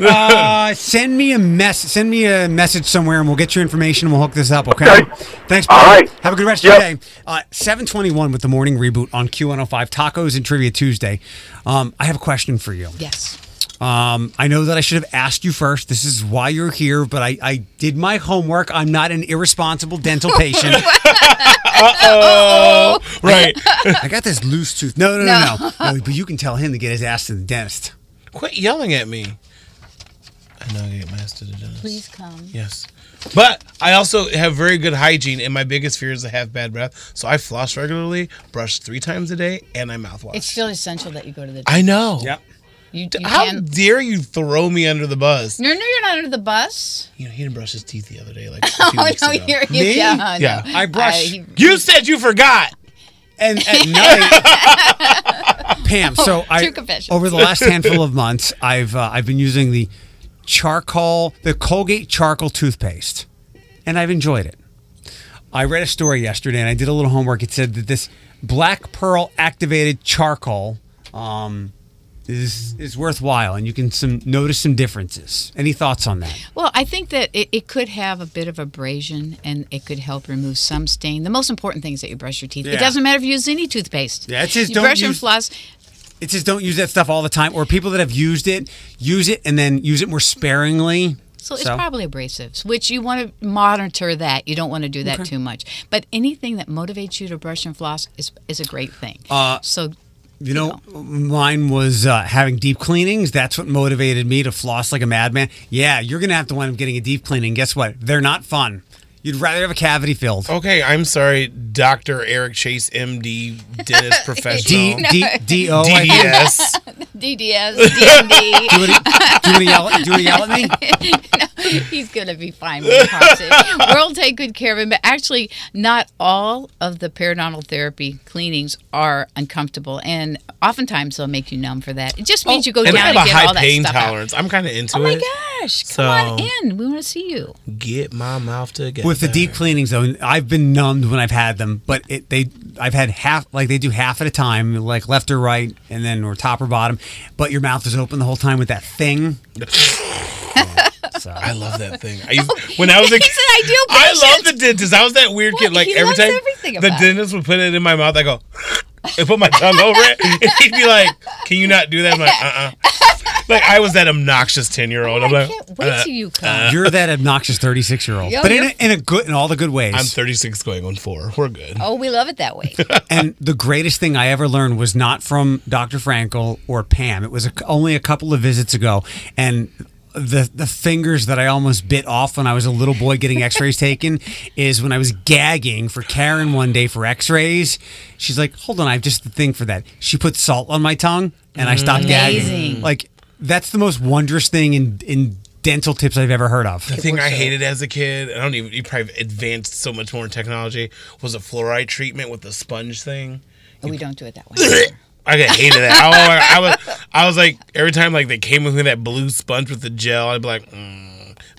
send me a message somewhere, and we'll get your information, and we'll hook this up, okay? Thanks, Paul. All right. Have a good rest of your day. 7:21 with the morning reboot on Q105, Tacos and Trivia Tuesday. I have a question for you. Yes. I know that I should have asked you first. This is why you're here, but I did my homework. I'm not an irresponsible dental patient. Uh-oh. Right. I got this loose tooth. No. But you can tell him to get his ass to the dentist. Quit yelling at me. I know I get my ass to the dentist. Please come. Yes. But I also have very good hygiene, and my biggest fear is to have bad breath. So I floss regularly, brush 3 times a day, and I mouthwash. It's still essential that you go to the dentist. I know. Yep. How dare you throw me under the bus? No, you're not under the bus. You know, he didn't brush his teeth the other day. Like, a few weeks ago. Me? Yeah. No. I brushed. You said you forgot. And at night, Pam. So over the last handful of months, I've been using the Colgate charcoal toothpaste, and I've enjoyed it. I read a story yesterday, and I did a little homework. It said that this black pearl activated charcoal. Is worthwhile, and you can notice some differences. Any thoughts on that? Well, I think that it could have a bit of abrasion, and it could help remove some stain. The most important thing is that you brush your teeth. Yeah. It doesn't matter if you use any toothpaste. Yeah, and floss. It says don't use that stuff all the time, or people that have used it, use it and then use it more sparingly. So it's probably abrasives, which you want to monitor that. You don't want to do that too much. But anything that motivates you to brush and floss is a great thing. You know, mine was having deep cleanings. That's what motivated me to floss like a madman. Yeah, you're going to have to wind up getting a deep cleaning. Guess what? They're not fun. You'd rather have a cavity filled. Okay, I'm sorry, Dr. Eric Chase, MD, dentist professional. D-O. DDS. DDS, DMD. Do you want to yell at me? No, he's going to be fine when he pops in. We'll take good care of him. But actually, not all of the periodontal therapy cleanings are uncomfortable. And oftentimes, they'll make you numb for that. It just means you go down and get all that stuff out. And I have a high pain tolerance. I'm kind of into it. Oh, my gosh. Come on in. We want to see you. Get my mouth together. With the deep cleanings, though, I've been numbed when I've had them, but I've had half, like they do half at a time, like left or right, and then or top or bottom. But your mouth is open the whole time with that thing. So. I love that thing. When I was a kid, I love the dentist. I was that weird kid. Like every time the dentist would put it in my mouth, I go and put my tongue over it, and he'd be like, "Can you not do that?" I'm like, Like, I was that obnoxious 10-year-old. I'm like, I can't wait till you come. You're that obnoxious 36-year-old. But in all the good ways. I'm 36 going on 4. We're good. Oh, we love it that way. And the greatest thing I ever learned was not from Dr. Frankel or Pam. It was only a couple of visits ago. And the fingers that I almost bit off when I was a little boy getting x-rays taken is when I was gagging for Karen one day for x-rays. She's like, hold on, I have just the thing for that. She put salt on my tongue, and I stopped gagging. Like... That's the most wondrous thing in dental tips I've ever heard of. The thing I hated as a kid, I don't even, you probably advanced so much more in technology, was a fluoride treatment with the sponge thing. Oh, we don't do it that way. I hated that. I was like, every time like they came with me that blue sponge with the gel, I'd be like,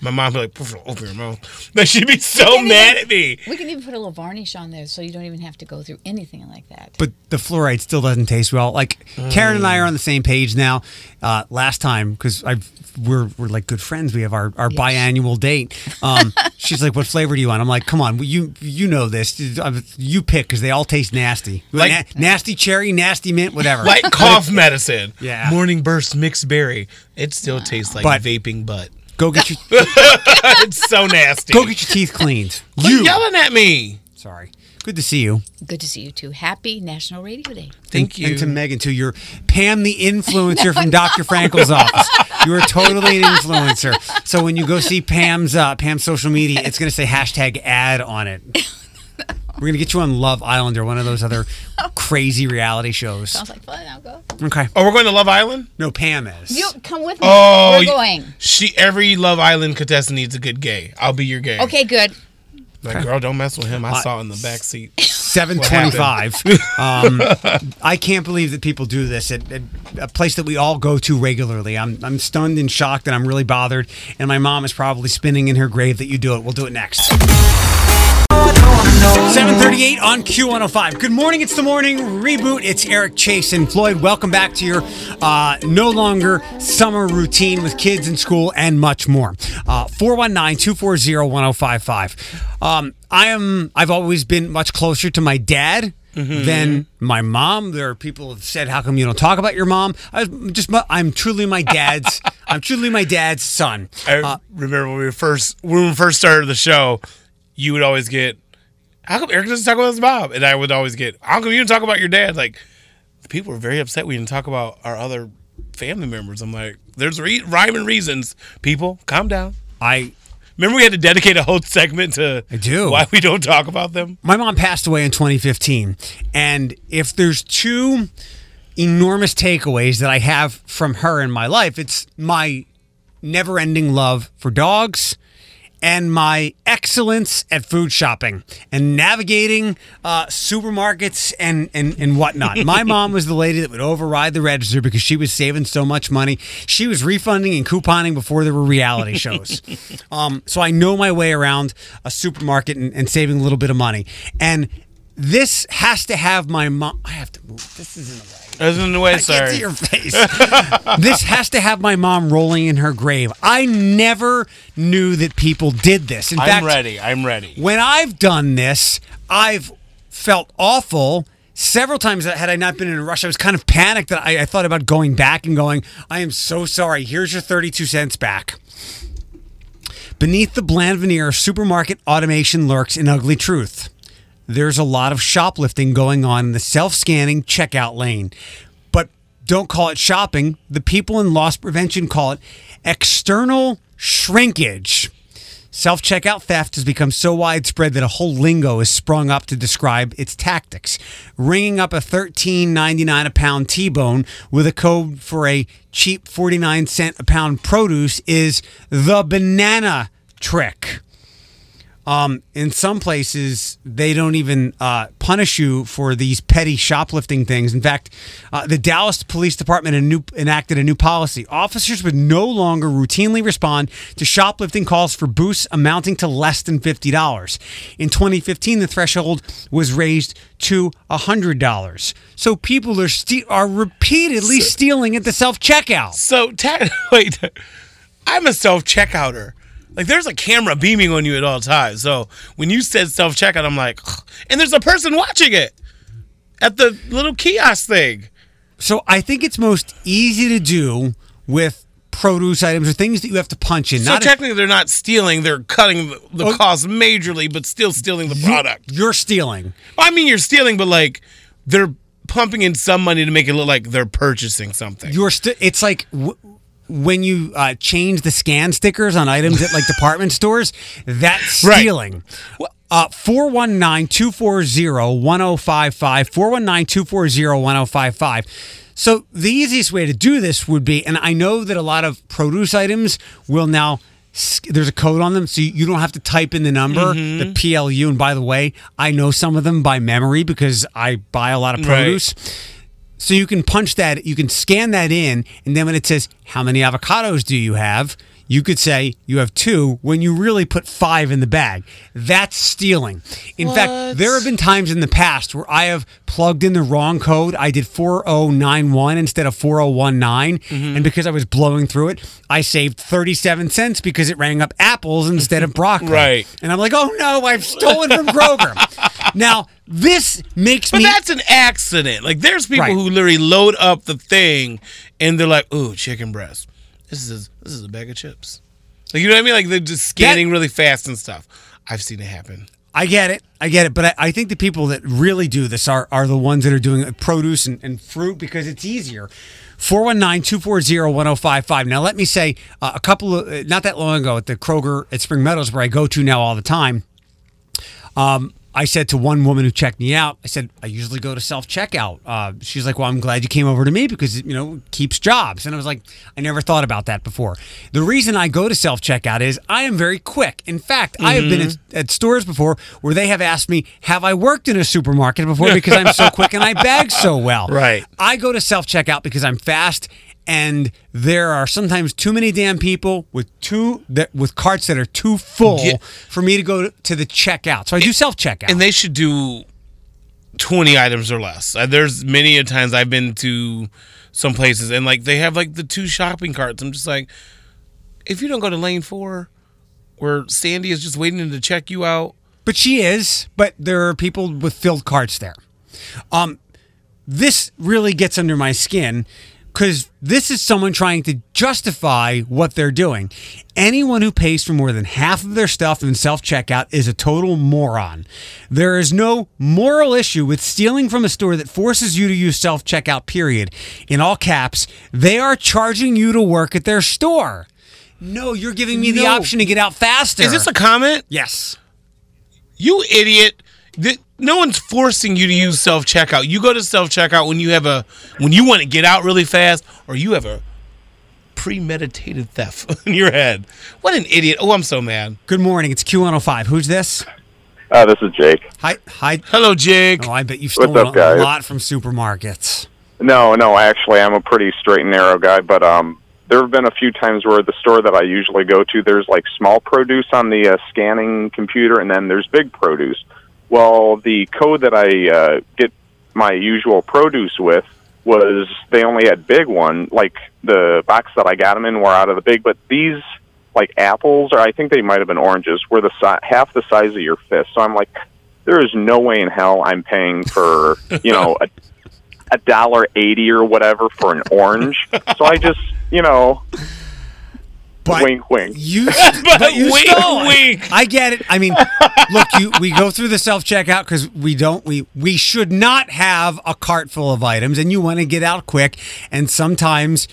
My mom would be like, open your mouth. Like, she'd be so mad at me. We can even put a little varnish on there so you don't even have to go through anything like that. But the fluoride still doesn't taste well. Like, Karen and I are on the same page now. Last time, because we're like good friends. We have our yes. biannual date. She's like, what flavor do you want? I'm like, come on, you know this. You pick, because they all taste nasty. Like, nasty cherry, nasty mint, whatever. Like cough medicine. Yeah. Morning Burst mixed berry. It still tastes like vaping butt. Go get your... It's so nasty. Go get your teeth cleaned. You're yelling at me. Sorry. Good to see you. Good to see you, too. Happy National Radio Day. Thank you. And to Megan, too. You're Pam the Influencer from Dr. Frankel's office. You are totally an influencer. So when you go see Pam's social media, it's going to say hashtag ad on it. We're going to get you on Love Island or one of those other crazy reality shows. Sounds like fun. I'll go. Okay. Oh, we're going to Love Island? No, Pam is. You come with me. Oh, we're going. Every Love Island contestant needs a good gay. I'll be your gay. Okay, good. Like, girl, don't mess with him. I saw in the back seat. 7:25. I can't believe that people do this at a place that we all go to regularly. I'm stunned and shocked, and I'm really bothered. And my mom is probably spinning in her grave that you do it. We'll do it next. 7:38 on Q105. Good morning. It's the morning reboot. It's Eric Chase and Floyd. Welcome back to your no longer summer routine with kids in school and much more. 419-240-1055. I've always been much closer to my dad than my mom. There are people who have said, "How come you don't talk about your mom?" I'm truly my dad's. I'm truly my dad's son. I remember when we first started the show, you would always get, "How come Eric doesn't talk about his mom?" And I would always get, "How come you didn't talk about your dad?" Like, people were very upset we didn't talk about our other family members. I'm like, there's rhyme and reasons. People, calm down. Remember we had to dedicate a whole segment to why we don't talk about them? My mom passed away in 2015. And if there's two enormous takeaways that I have from her in my life, it's my never-ending love for dogs and my excellence at food shopping and navigating supermarkets and whatnot. My mom was the lady that would override the register because she was saving so much money. She was refunding and couponing before there were reality shows. So I know my way around a supermarket and saving a little bit of money. And this has to have my mom... I have to move. This is in the way. This is in the way, sorry. I can't see your face. This has to have my mom rolling in her grave. I never knew that people did this. In fact, I'm ready. When I've done this, I've felt awful. Several times, had I not been in a rush, I was kind of panicked that I thought about going back and going, "I am so sorry. Here's your 32 cents back." Beneath the bland veneer, supermarket automation lurks an ugly truth. There's a lot of shoplifting going on in the self-scanning checkout lane. But don't call it shopping. The people in loss prevention call it external shrinkage. Self-checkout theft has become so widespread that a whole lingo is sprung up to describe its tactics. Ringing up a $13.99 a pound T-bone with a code for a cheap 49 cent a pound produce is the banana trick. In some places, they don't even punish you for these petty shoplifting things. In fact, the Dallas Police Department enacted a new policy. Officers would no longer routinely respond to shoplifting calls for boosts amounting to less than $50. In 2015, the threshold was raised to $100. So people are repeatedly stealing at the self-checkout. So, wait, I'm a self-checkouter. Like, there's a camera beaming on you at all times. So when you said self-checkout, I'm like, ugh. And there's a person watching it at the little kiosk thing. So I think it's most easy to do with produce items or things that you have to punch in. So technically they're not stealing. They're cutting the cost majorly, but still stealing the product. You're stealing. I mean, you're stealing, but, like, they're pumping in some money to make it look like they're purchasing something. It's like... when you change the scan stickers on items at, like, department stores, that's stealing. Right. Well, 419-240-1055, 419-240-1055. So the easiest way to do this would be, and I know that a lot of produce items will now, there's a code on them, so you don't have to type in the number, the PLU. And by the way, I know some of them by memory because I buy a lot of produce. Right. So you can punch that, you can scan that in, and then when it says, how many avocados do you have? You could say you have 2 when you really put 5 in the bag. That's stealing. In fact, there have been times in the past where I have plugged in the wrong code. I did 4091 instead of 4019. And because I was blowing through it, I saved 37 cents because it rang up apples instead of broccoli. And I'm like, oh no, I've stolen from Kroger. Now, this makes me... But that's an accident. Like, there's people who literally load up the thing and they're like, ooh, chicken breast. This is a bag of chips. Like, you know what I mean? Like, they're just scanning really fast and stuff. I've seen it happen. I get it. But I think the people that really do this are the ones that are doing produce and fruit because it's easier. 419-240-1055. Now, let me say, a couple of, not that long ago at the Kroger at Spring Meadows, where I go to now all the time, I said to one woman who checked me out, I said, I usually go to self-checkout. She's like, well, I'm glad you came over to me because, you know, it keeps jobs. And I was like, I never thought about that before. The reason I go to self-checkout is I am very quick. In fact, I have been at stores before where they have asked me, have I worked in a supermarket before because I'm so quick and I bag so well. Right. I go to self-checkout because I'm fast, and there are sometimes too many damn people with carts that are too full for me to go to the checkout. So I do self-checkout. And they should do 20 items or less. There's many a times I've been to some places, and like they have like the 2 shopping carts. I'm just like, if you don't go to lane 4 where Sandy is just waiting to check you out. But she is. But there are people with filled carts there. This really gets under my skin, because this is someone trying to justify what they're doing. Anyone who pays for more than half of their stuff in self-checkout is a total moron. There is no moral issue with stealing from a store that forces you to use self-checkout, period. In all caps, they are charging you to work at their store. No, you're giving me the option to get out faster. Is this a comment? Yes. You idiot. No one's forcing you to use self-checkout. You go to self-checkout when you want to get out really fast, or you have a premeditated theft in your head. What an idiot. Oh, I'm so mad. Good morning. It's Q105. Who's this? This is Jake. Hi. Hello, Jake. Oh, I bet you've stolen a lot from supermarkets. No, actually, I'm a pretty straight and narrow guy, but there have been a few times where the store that I usually go to, there's like small produce on the scanning computer, and then there's big produce. Well, the code that I get my usual produce with was they only had big one. Like, the box that I got them in were out of the big, but these, like apples, or I think they might have been oranges, were half the size of your fist. So I'm like, there is no way in hell I'm paying for, you know, $1.80 or whatever for an orange. So I just, you know... But wink, wink. You stole it. Wink. I get it. I mean, look, we go through the self-checkout because we should not have a cart full of items, and you want to get out quick. And sometimes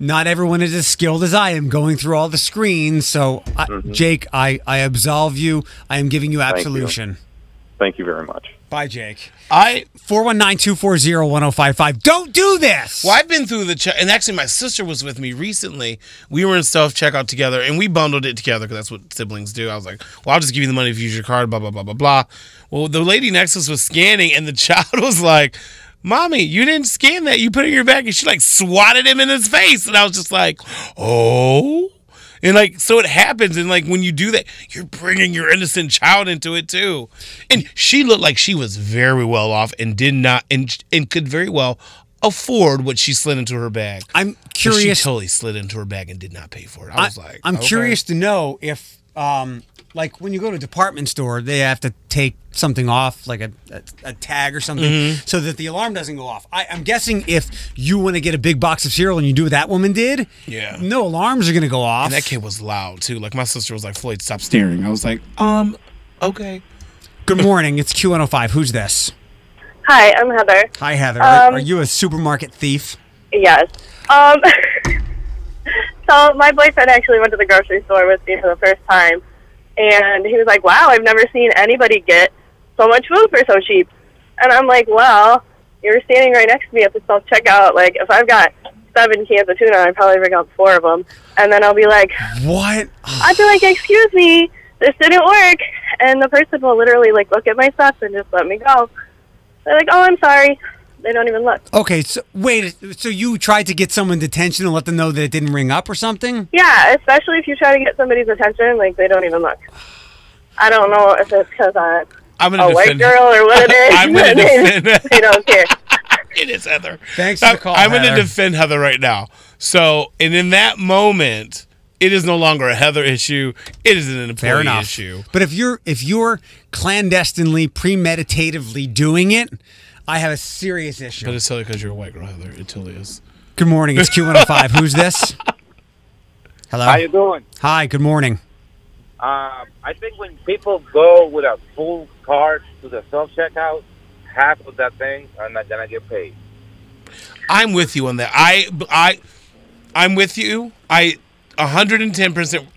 not everyone is as skilled as I am going through all the screens. So, Jake, I absolve you. I am giving you absolution. Thank you very much. Bye, Jake. 419-240-1055. Don't do this. Well, I've been through and actually my sister was with me recently. We were in self-checkout together, and we bundled it together because that's what siblings do. I was like, well, I'll just give you the money if you use your card, blah, blah, blah, blah, blah. Well, the lady next to us was scanning, and the child was like, Mommy, you didn't scan that. You put it in your bag, and she, like, swatted him in his face. And I was just like, oh. And, like, so it happens, and, like, when you do that, you're bringing your innocent child into it, too. And she looked like she was very well off and did not, and could very well afford what she slid into her bag. I'm curious. She totally slid into her bag and did not pay for it. I was like, I'm curious to know if, like, when you go to a department store, they have to take something off, like a tag or something, so that the alarm doesn't go off. I'm guessing if you want to get a big box of cereal and you do what that woman did, no alarms are going to go off. And that kid was loud, too. Like, my sister was like, Floyd, stop staring. I was like, okay. Good morning. It's Q105. Who's this? Hi, I'm Heather. Hi, Heather. Are you a supermarket thief? Yes. So my boyfriend actually went to the grocery store with me for the first time. And he was like, wow, I've never seen anybody get so much food for so cheap. And I'm like, well, you're standing right next to me at the self-checkout. Like, if I've got 7 cans of tuna, I'd probably bring out 4 of them. And then I'll be like, what? I'd be like, excuse me, this didn't work. And the person will literally, like, look at my stuff and just let me go. They're like, oh, I'm sorry. They don't even look. Okay, so wait, so you tried to get someone's attention and let them know that it didn't ring up or something? Yeah, especially if you try to get somebody's attention, like, they don't even look. I don't know if it's because I'm a white girl or what it is. I'm going to defend her. They don't care. It is Heather. Thanks for the call, I'm going to defend Heather right now. So, and in that moment, it is no longer a Heather issue. It is an employee issue. But if you're clandestinely, premeditatively doing it, I have a serious issue. But it's totally because you're a white girl, Heather. It totally is. Good morning. It's Q105. Who's this? Hello. How you doing? Hi. Good morning. I think when people go with a full card to the self-checkout, half of that thing are not going to get paid. I'm with you on that. I'm with you. I 110%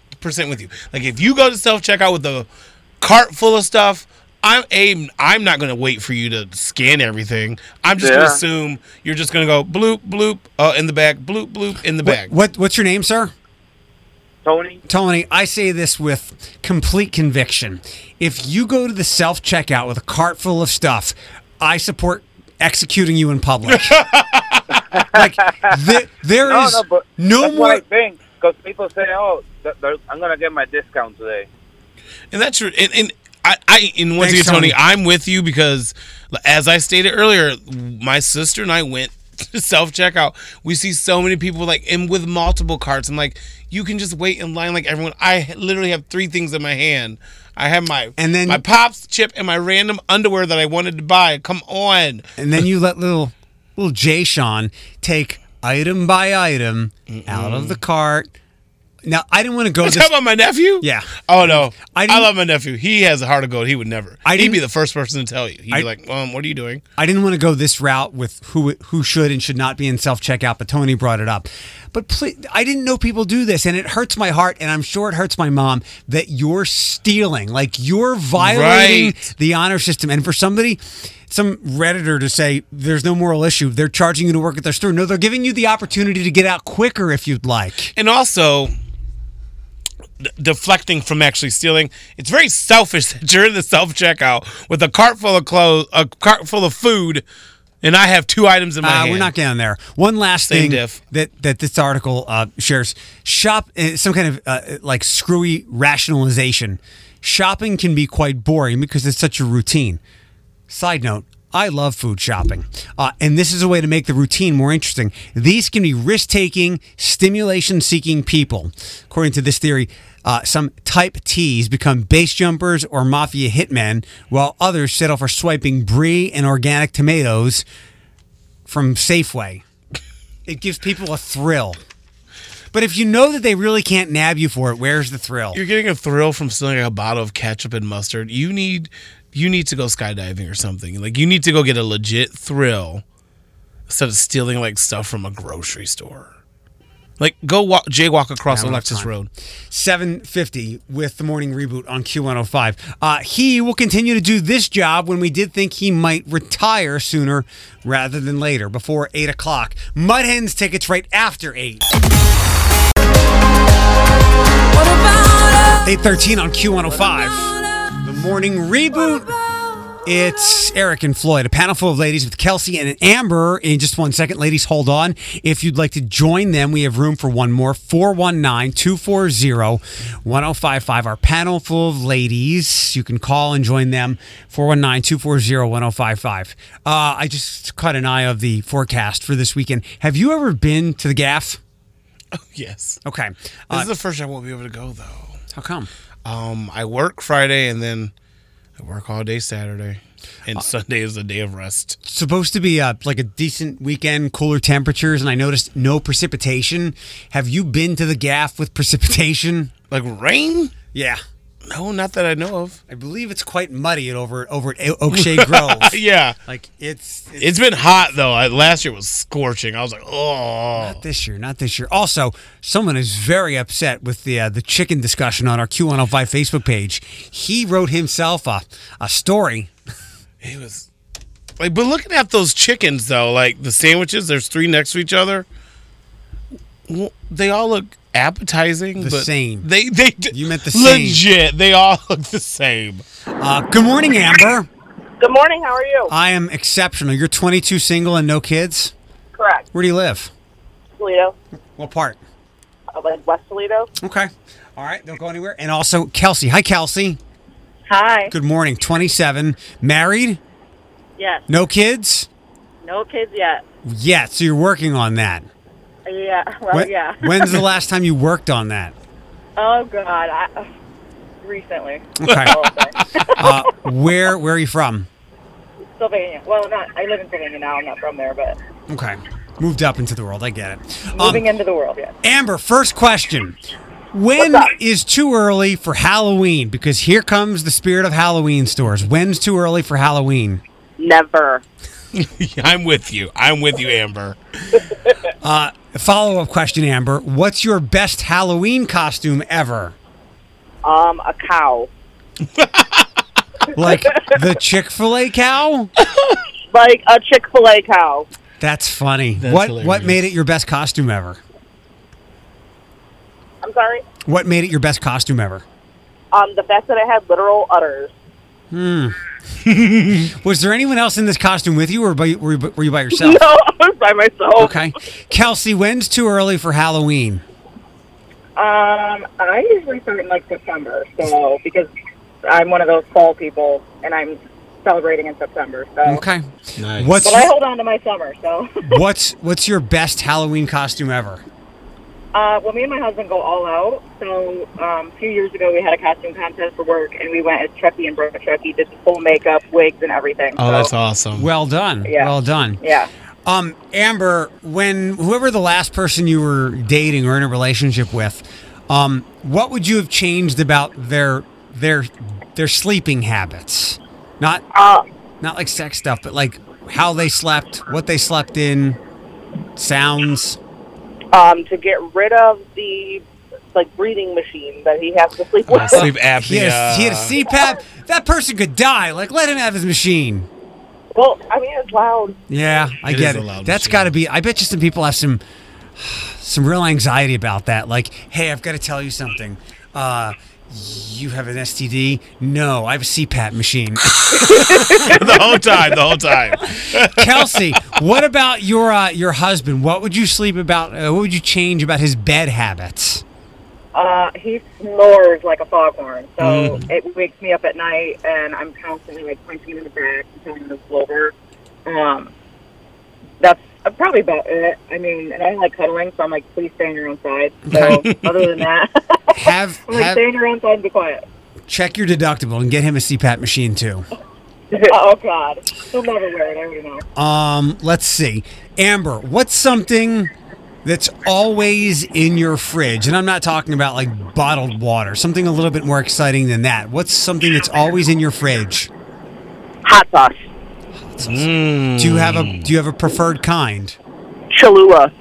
with you. Like, if you go to self-checkout with a cart full of stuff, I'm not going to wait for you to scan everything. I'm just going to assume you're just going to go bloop, bloop, in the back, bloop, bloop, in the back. What's your name, sir? Tony. Tony, I say this with complete conviction. If you go to the self-checkout with a cart full of stuff, I support executing you in public. Like, there is no more. Because people say, oh, I'm going to get my discount today. And that's true. And once again, Tony, I'm with you because, as I stated earlier, my sister and I went to self-checkout. We see so many people, like, and with multiple carts. I'm like, you can just wait in line like everyone. I literally have 3 things in my hand. I have my Pops, chip, and my random underwear that I wanted to buy. Come on. And then you let little Jay Sean take item by item out of the cart. Now, I didn't want to go. You're talking about my nephew? Yeah. Oh, no. I love my nephew. He has a heart of gold. He would never. He'd be the first person to tell you. He'd be like, Mom, what are you doing? I didn't want to go this route with who should and should not be in self-checkout, but Tony brought it up. But please, I didn't know people do this, and it hurts my heart, and I'm sure it hurts my mom, that you're stealing. Like, you're violating the honor system. And for somebody, some Redditor to say there's no moral issue, they're charging you to work at their store. No, they're giving you the opportunity to get out quicker if you'd like. And also, deflecting from actually stealing, it's very selfish that you're in the self-checkout with a cart full of clothes, a cart full of food, and I have 2 items in my hand. We're not getting there. One last thing that this article shares: some kind of like screwy rationalization. Shopping can be quite boring because it's such a routine. Side note: I love food shopping, and this is a way to make the routine more interesting. These can be risk-taking, stimulation-seeking people. According to this theory, some type Ts become base jumpers or mafia hitmen, while others settle for swiping brie and organic tomatoes from Safeway. It gives people a thrill. But if you know that they really can't nab you for it, where's the thrill? You're getting a thrill from stealing a bottle of ketchup and mustard. You need to go skydiving or something. Like, you need to go get a legit thrill instead of stealing, like, stuff from a grocery store. Like, go jaywalk across Alexis Road. 7:50 with the morning reboot on Q105. He will continue to do this job when we did think he might retire sooner rather than later, before 8 o'clock. Mud Hens tickets right after 8. 8:13 on Q105. Morning reboot. It's Eric and Floyd, a panel full of ladies with Kelsey and Amber in just one second. Ladies, hold on. If you'd like to join them, we have room for one more. 419-240-1055. Our panel full of ladies. You can call and join them. 419-240-1055. I just caught an eye of the forecast for this weekend. Have you ever been to the Gaff? Oh, yes. Okay. This is the first I won't be able to go, though. How come? I work Friday, and then I work all day Saturday, and Sunday is a day of rest. Supposed to be like a decent weekend, cooler temperatures, and I noticed no precipitation. Have you been to the Gaff with precipitation? Like rain? Yeah. No, not that I know of. I believe it's quite muddy over at Oakshade Grove. Yeah. Like it's been hot though. Last year was scorching. I was like, "Oh." Not this year, not this year. Also, someone is very upset with the chicken discussion on our Q105 Facebook page. He wrote himself a story. It was like, but looking at those chickens though, like the sandwiches, there's three next to each other. Well, they all look appetizing. The same. You meant the same. Legit. They all look the same. Good morning, Amber. Good morning. How are you? I am exceptional. You're 22, single, and no kids? Correct. Where do you live? Toledo. What part? Like West Toledo. Okay. All right. Don't go anywhere. And also, Kelsey. Hi, Kelsey. Hi. Good morning. 27. Married? Yes. No kids? No kids yet. Yeah, so you're working on that. Yeah, well, yeah. When's the last time you worked on that? Oh, God. Recently. Okay. Where are you from? Pennsylvania. Well, I live in Pennsylvania now. I'm not from there, but... Okay. Moved up into the world. I get it. Moving into the world, yeah. Amber, first question. When is too early for Halloween? Because here comes the spirit of Halloween stores. When's too early for Halloween? Never. I'm with you, Amber. Follow-up question, Amber. What's your best Halloween costume ever? A cow. Like the Chick-fil-A cow? Like a Chick-fil-A cow. That's funny. That's what made it your best costume ever? I'm sorry? What made it your best costume ever? The fact that I had literal udders. Hmm. Was there anyone else in this costume with you, or were you by yourself? No, I was by myself. Okay. Kelsey, when's too early for Halloween? I usually start in, like, September, so, because I'm one of those fall people, and I'm celebrating in September, so. Okay. Nice. But I hold on to my summer, so. What's your best Halloween costume ever? Well, me and my husband go all out. So a few years ago, we had a costume contest for work, and we went as Chucky and Brooke Chucky, did the full makeup, wigs, and everything. Oh, so, that's awesome! Well done. Yeah. Well done. Yeah. Amber, whoever the last person you were dating or in a relationship with, what would you have changed about their sleeping habits? Not like sex stuff, but like how they slept, what they slept in, sounds. To get rid of the breathing machine that he has to sleep with. Sleep apnea. He had a CPAP. That person could die. Like, let him have his machine. Well, I mean, it's loud. Yeah, I get it. That's got to be. I bet you some people have some real anxiety about that. Like, hey, I've got to tell you something. You have an STD? No, I have a CPAP machine. The whole time. Kelsey, what about your husband? What would you sleep about? What would you change about his bed habits? He snores like a foghorn, so it wakes me up at night, and I'm constantly like punching in the back and telling him to pull over. That's probably about it. I mean, and I don't like cuddling, so I'm like, please stay on your own side. So other than that, I'm like, stay on your own side and be quiet. Check your deductible and get him a CPAP machine too. Oh God, he'll never wear it. I already know. Let's see, Amber, what's something that's always in your fridge? And I'm not talking about like bottled water. Something a little bit more exciting than that. What's something that's always in your fridge? Hot sauce. Do you have a preferred kind? Cholula.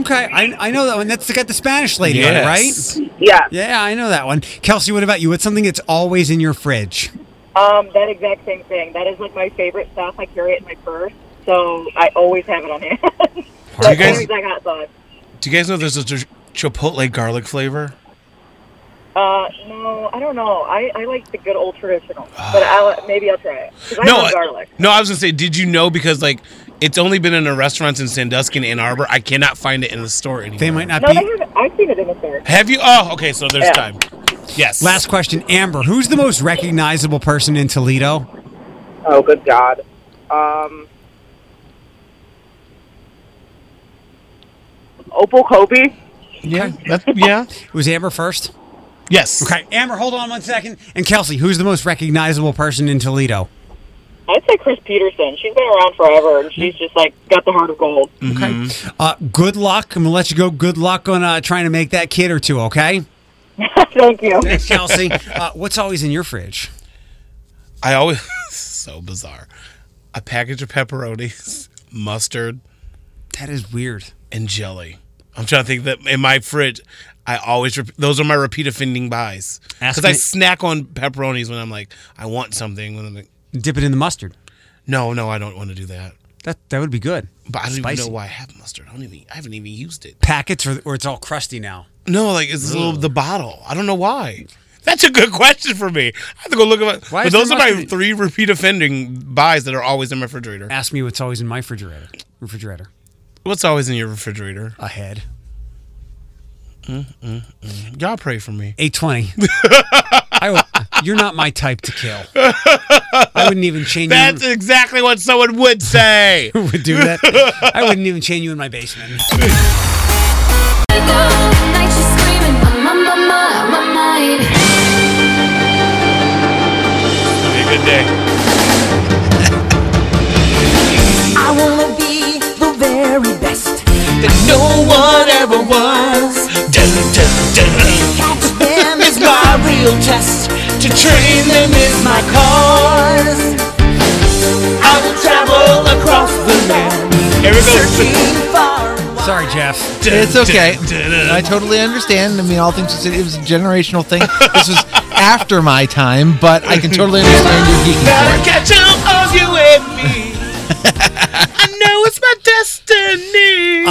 Okay, I know that one. That's got the Spanish lady on it, right? Yeah. Yeah, I know that one. Kelsey, what about you? What's something that's always in your fridge? That exact same thing. That is like my favorite stuff. I carry it in my purse, so I always have it on hand. Do you guys know there's a Chipotle garlic flavor? No, I don't know. I like the good old traditional, but maybe I'll try it. I love garlic. No, I was going to say, did you know, because like it's only been in the restaurants in Sandusky and Ann Arbor. I cannot find it in the store anymore. They might not be. No, I've seen it in the store. Have you? Oh, okay, so there's time. Yes. Last question, Amber. Who's the most recognizable person in Toledo? Oh, good God. Opal Kobe? Yeah. Was Amber first? Yes. Okay, Amber, hold on one second. And Kelsey, who's the most recognizable person in Toledo? I'd say Chris Peterson. She's been around forever, and she's just, like, got the heart of gold. Mm-hmm. Okay. Good luck. I'm going to let you go. Good luck on trying to make that kid or two, okay? Thank you. Thanks, Kelsey. What's always in your fridge? I always... so bizarre. A package of pepperonis, mustard. That is weird. And jelly. I'm trying to think that in my fridge... I always, those are my repeat offending buys. Because I snack on pepperonis when I'm like, I want something. When I'm like, dip it in the mustard. No, I don't want to do that. That would be good. But I don't even know why I have mustard. I haven't even used it. Packets or it's all crusty now? No, like it's the bottle. I don't know why. That's a good question for me. I have to go look at it. But those are my three repeat offending buys that are always in my refrigerator. Ask me what's always in my refrigerator. What's always in your refrigerator? A head. Y'all pray for me. 820. You're not my type to kill. I wouldn't even chain you. That's exactly what someone would say. Would do that. I wouldn't even chain you in my basement. It'll be a good day. I wanna be the very best that no one ever was. Catch them is my real test. To train them is my cause. I will travel across the land. Here we go. Sorry, Jeff. It's okay. I totally understand. I mean, all things. It was a generational thing. This was after my time, but I can totally understand your geeking. Gotta catch them, all you and me. I know it's my destiny.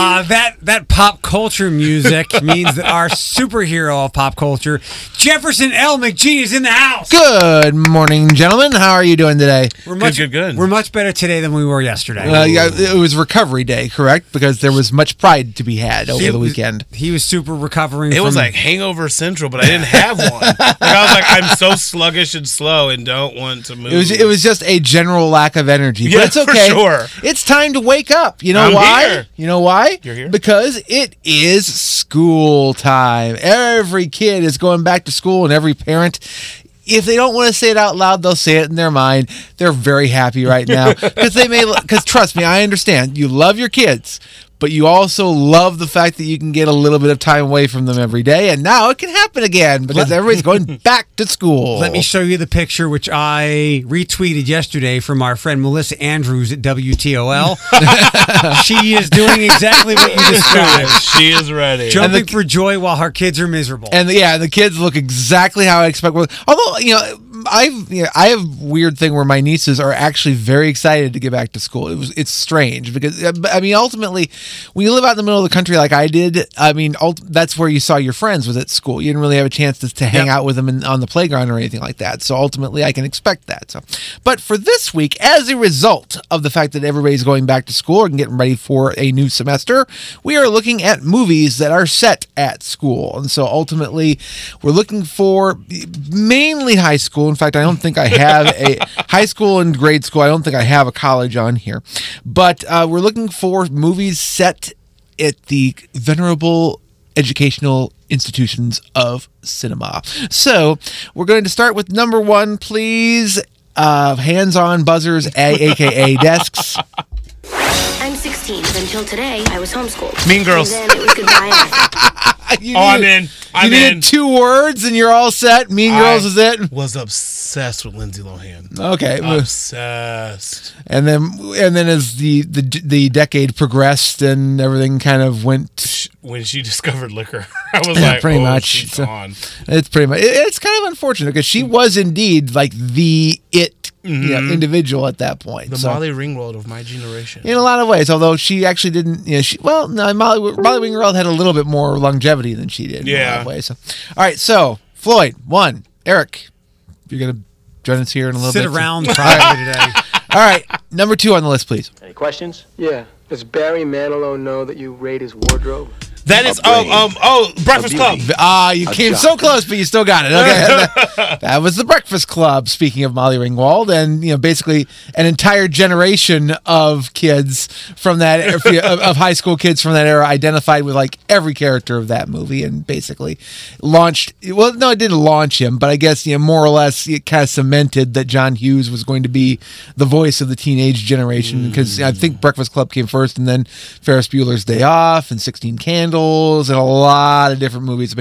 That pop culture music means that our superhero of pop culture, Jefferson L. McGee, is in the house. Good morning, gentlemen. How are you doing today? We're much good. We're much better today than we were yesterday. It was recovery day, correct? Because there was much pride to be had over the weekend. He was super recovering. It was like hangover central, but I didn't have one. I was like, I'm so sluggish and slow and don't want to move. It was just a general lack of energy. Yeah, but it's okay. For sure. It's time to wake up. You know why? Here. You know why? You're here. Because it is school time. Every kid is going back to school, and every parent, if they don't want to say it out loud, they'll say it in their mind. They're very happy right now. Because trust me, I understand. You love your kids, but you also love the fact that you can get a little bit of time away from them every day. And now it can happen again because everybody's going back to school. Let me show you the picture, which I retweeted yesterday from our friend Melissa Andrews at WTOL. She is doing exactly what you described. She is ready. Jumping for joy while her kids are miserable. And the kids look exactly how I expect. Although, I have a weird thing where my nieces are actually very excited to get back to school. It's strange because, I mean, ultimately, when you live out in the middle of the country like I did, I mean, that's where you saw your friends was at school. You didn't really have a chance to hang out with them on the playground or anything like that. So ultimately, I can expect that. So, but for this week, as a result of the fact that everybody's going back to school and getting ready for a new semester, we are looking at movies that are set at school. And so ultimately, we're looking for mainly high school. In fact, I don't think I have a high school and grade school. I don't think I have a college on here. But we're looking for movies set at the venerable educational institutions of cinema. So we're going to start with number one, please. Hands-on buzzers, a.k.a. desks. I'm 16. Until today, I was homeschooled. Mean Girls. And then it was goodbye. I'm in. Two words and you're all set. Mean Girls is it. Was obsessed with Lindsay Lohan. Okay, obsessed. And then as the decade progressed and everything kind of went when she discovered liquor, I was like, pretty much. She's on. It's pretty much. It's kind of unfortunate because she was indeed like the it. Mm-hmm. Individual at that point. The Molly Ringwald of my generation. In a lot of ways, although she actually didn't. Molly Ringwald had a little bit more longevity than she did. Yeah. In a lot of ways. So. All right, so Floyd, one. Eric, you're going to join us here in a little bit. Sit around privately today. All right, number two on the list, please. Any questions? Yeah. Does Barry Manilow know that you raid his wardrobe? That is Breakfast Club. You came so close, but you still got it. Okay, that was the Breakfast Club. Speaking of Molly Ringwald, and basically an entire generation of kids from that of high school kids from that era identified with like every character of that movie, and basically launched. Well, no, it didn't launch him, but I guess more or less it kind of cemented that John Hughes was going to be the voice of the teenage generation because I think Breakfast Club came first, and then Ferris Bueller's Day Off and 16 Candles. And a lot of different movies.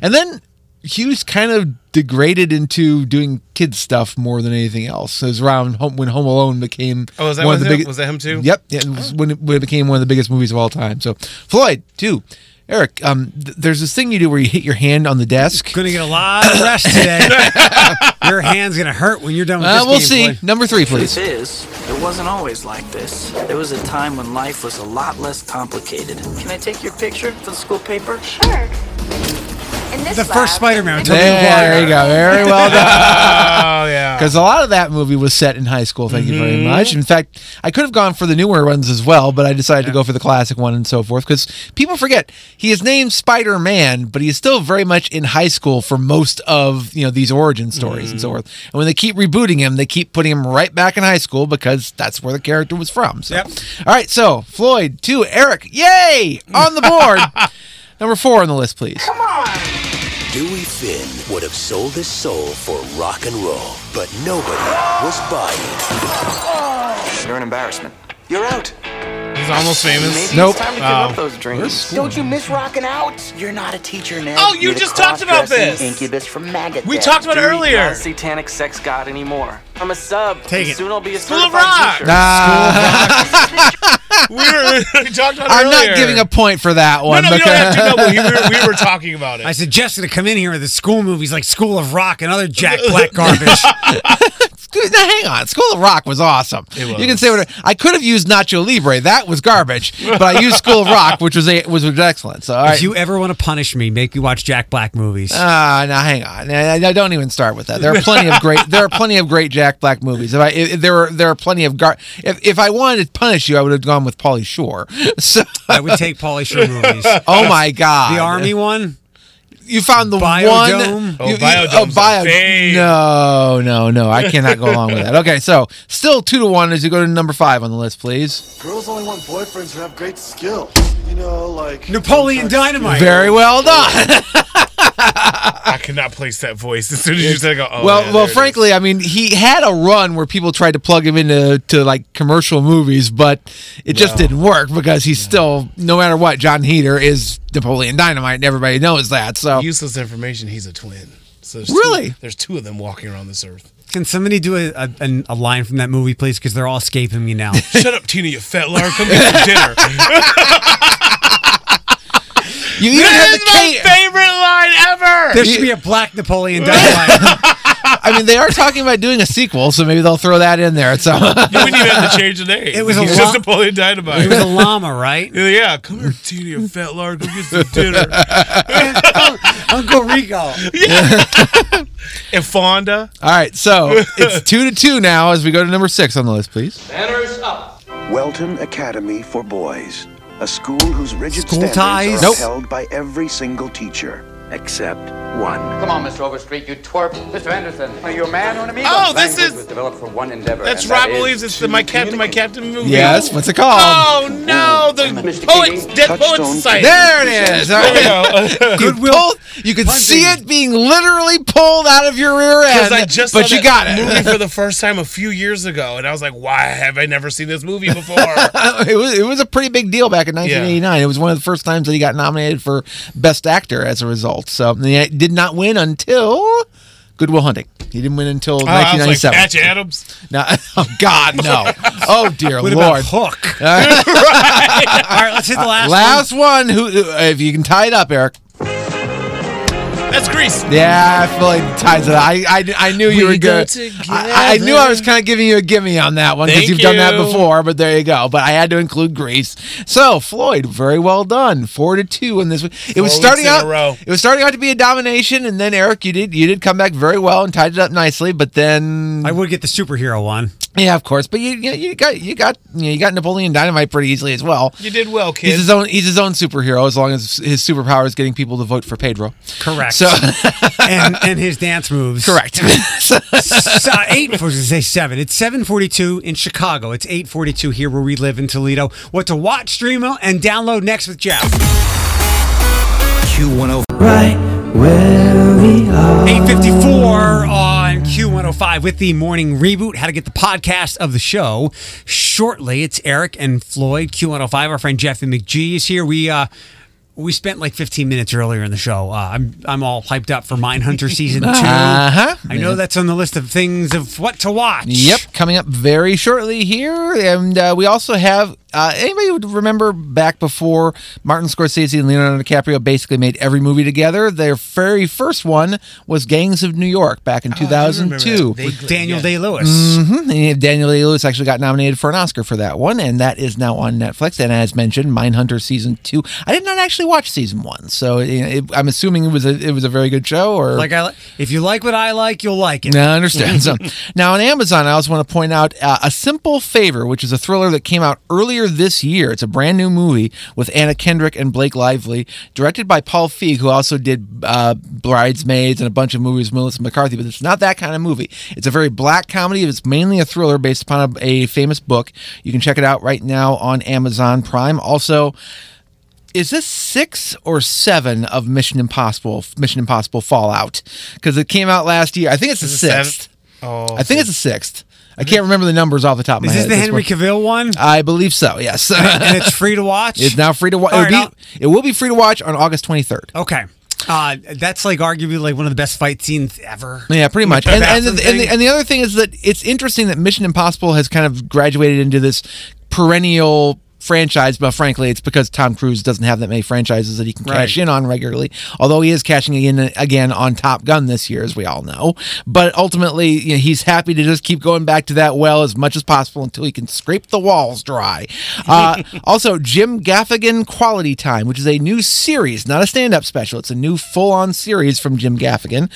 And then Hughes kind of degraded into doing kids stuff more than anything else. It was around when Home Alone became was that him too? Yep. Yeah, it was when it became one of the biggest movies of all time. So Floyd too. Eric, there's this thing you do where you hit your hand on the desk. Going to get a lot of rest today. Your hand's going to hurt when you're done with this game. We'll see. Boy. Number three, please. It is. It wasn't always like this. There was a time when life was a lot less complicated. Can I take your picture for the school paper? Sure. The first Spider-Man. There you go. Very well done. Oh, yeah. Because a lot of that movie was set in high school. Thank you very much. In fact, I could have gone for the newer ones as well, but I decided to go for the classic one and so forth. Because people forget, he is named Spider-Man, but he is still very much in high school for most of these origin stories and so forth. And when they keep rebooting him, they keep putting him right back in high school because that's where the character was from. So. Yep. All right. So, Floyd, 2, Eric. Yay! On the board. Number 4 on the list, please. Come on. Dewey Finn would have sold his soul for rock and roll, but nobody was buying. You're an embarrassment. You're out. He's almost famous. Maybe it's time to give up those dreams. Don't you miss rocking out? You're not a teacher now. Oh, you just talked about this. Incubus from Maggot. We talked about it earlier. I'm not a satanic sex god anymore. I'm a sub. Take it. Soon I'll be a School of Rock. We talked about it earlier. I'm not giving a point for that one. No, you don't have to. We were talking about it. I suggested to come in here with the school movies like School of Rock and other Jack Black garbage. Now, hang on. School of Rock was awesome. It was. You can say whatever. I could have used Nacho Libre. That was garbage. But I used School of Rock, which was excellent. So, all right. If you ever want to punish me, make me watch Jack Black movies. Now hang on. I don't even start with that. There are plenty of great. There are plenty of great Jack Black movies. There are plenty of If I wanted to punish you, I would have gone with Pauly Shore. So I would take Pauly Shore movies. Oh my God. The Army one. You found the Biodome? No. I cannot go along with that. Okay, so still 2-1 as you go to number 5 on the list, please. Girls only want boyfriends who have great skill. Like Napoleon Dynamite. Very well done. I could not place that voice. As soon as you said, I go, oh, well, frankly, I mean, he had a run where people tried to plug him into like commercial movies, but it just didn't work because he's still, no matter what, John Heder is Napoleon Dynamite, and everybody knows that. So useless information. He's a twin. So there's two of them walking around this earth. Can somebody do a line from that movie, please? Because they're all escaping me now. Shut up, Tina, you fat liar. Come get some dinner. This is my favorite line ever! There should be a black Napoleon Dynamite. I mean, they are talking about doing a sequel, so maybe they'll throw that in there. So we need to change the name. It was just Napoleon Dynamite. It was a llama, right? Yeah, come here, Tini, you fat lard, go get some dinner. Uncle Rico. Yeah. And Fonda. All right, so it's 2-2 now as we go to number 6 on the list, please. Banners up. Welton Academy for Boys. A school whose rigid standards are held by every single teacher, except one. Come on, Mr. Overstreet, you twerp. Mr. Anderson, are you a man or an amigo? Oh, this is... was developed for one endeavor. That's Rob Williams. It's the My Captain movie. Yes, what's it called? Oh, no, the Poets, Dead Poets Society. There it is. There we go. You could see it being literally pulled out of your rear end, I just but you got it. Movie for the first time a few years ago, and I was like, why have I never seen this movie before? It was a pretty big deal back in 1989. Yeah. It was one of the first times that he got nominated for Best Actor as a result. So he did not win until Good Will Hunting. He didn't win until 1997. Patch Adams. No, oh God, no. Oh dear Lord. About Hook? Right. All right, let's hit the last one. Who, if you can tie it up, Eric. That's Grease. Yeah, I feel like ties it up. I knew you were good. I knew I was kind of giving you a gimme on that one because you've done that before, but there you go. But I had to include Grease. So, Floyd, very well done. 4-2 in this one. It was starting out to be a domination, and then Eric, you did come back very well and tied it up nicely, but then I would get the superhero one. Yeah, of course, but you got Napoleon Dynamite pretty easily as well. You did well, kid. He's his own superhero as long as his superpower is getting people to vote for Pedro. Correct. So and his dance moves. Correct. So 7. It's 7:42 in Chicago. It's 8:42 here where we live in Toledo. What to watch, stream, and download next with Jeff. Q105. Right where we are. 8:54 on Q105 with the morning reboot. How to get the podcast of the show shortly. It's Eric and Floyd. Q105. Our friend Jeff and McGee is here. We We spent like 15 minutes earlier in the show. I'm all hyped up for Mindhunter Season 2. I know that's on the list of things of what to watch. Yep, coming up very shortly here. And we also have, anybody would remember back before Martin Scorsese and Leonardo DiCaprio basically made every movie together? Their very first one was Gangs of New York back in 2002. With Daniel Day-Lewis. Mm-hmm. And Daniel Day-Lewis actually got nominated for an Oscar for that one, and that is now on Netflix. And as mentioned, Mindhunter Season 2. I did not actually watch season one, so I'm assuming it was a very good show. Or if you like what I like, you'll like it. I understand. So, now on Amazon, I also want to point out A Simple Favor, which is a thriller that came out earlier this year. It's a brand new movie with Anna Kendrick and Blake Lively, directed by Paul Feig, who also did Bridesmaids and a bunch of movies with Melissa McCarthy. But it's not that kind of movie. It's a very black comedy. It's mainly a thriller based upon a famous book. You can check it out right now on Amazon Prime. Also, is this 6 or 7 of Mission Impossible Fallout? Because it came out last year. I think it's the sixth. Oh, I think it's the sixth. I can't remember the numbers off the top of my head. Is this the Henry Cavill one? I believe so, yes. And it's free to watch? It's now free to watch. It will be free to watch on August 23rd. Okay. That's like arguably like one of the best fight scenes ever. Yeah, pretty much. And the other thing is that it's interesting that Mission Impossible has kind of graduated into this perennial franchise, but frankly, it's because Tom Cruise doesn't have that many franchises that he can cash in on regularly, although he is cashing in again on Top Gun this year, as we all know. But ultimately, he's happy to just keep going back to that well as much as possible until he can scrape the walls dry. Also, Jim Gaffigan Quality Time, which is a new series, not a stand-up special. It's a new full-on series from Jim Gaffigan,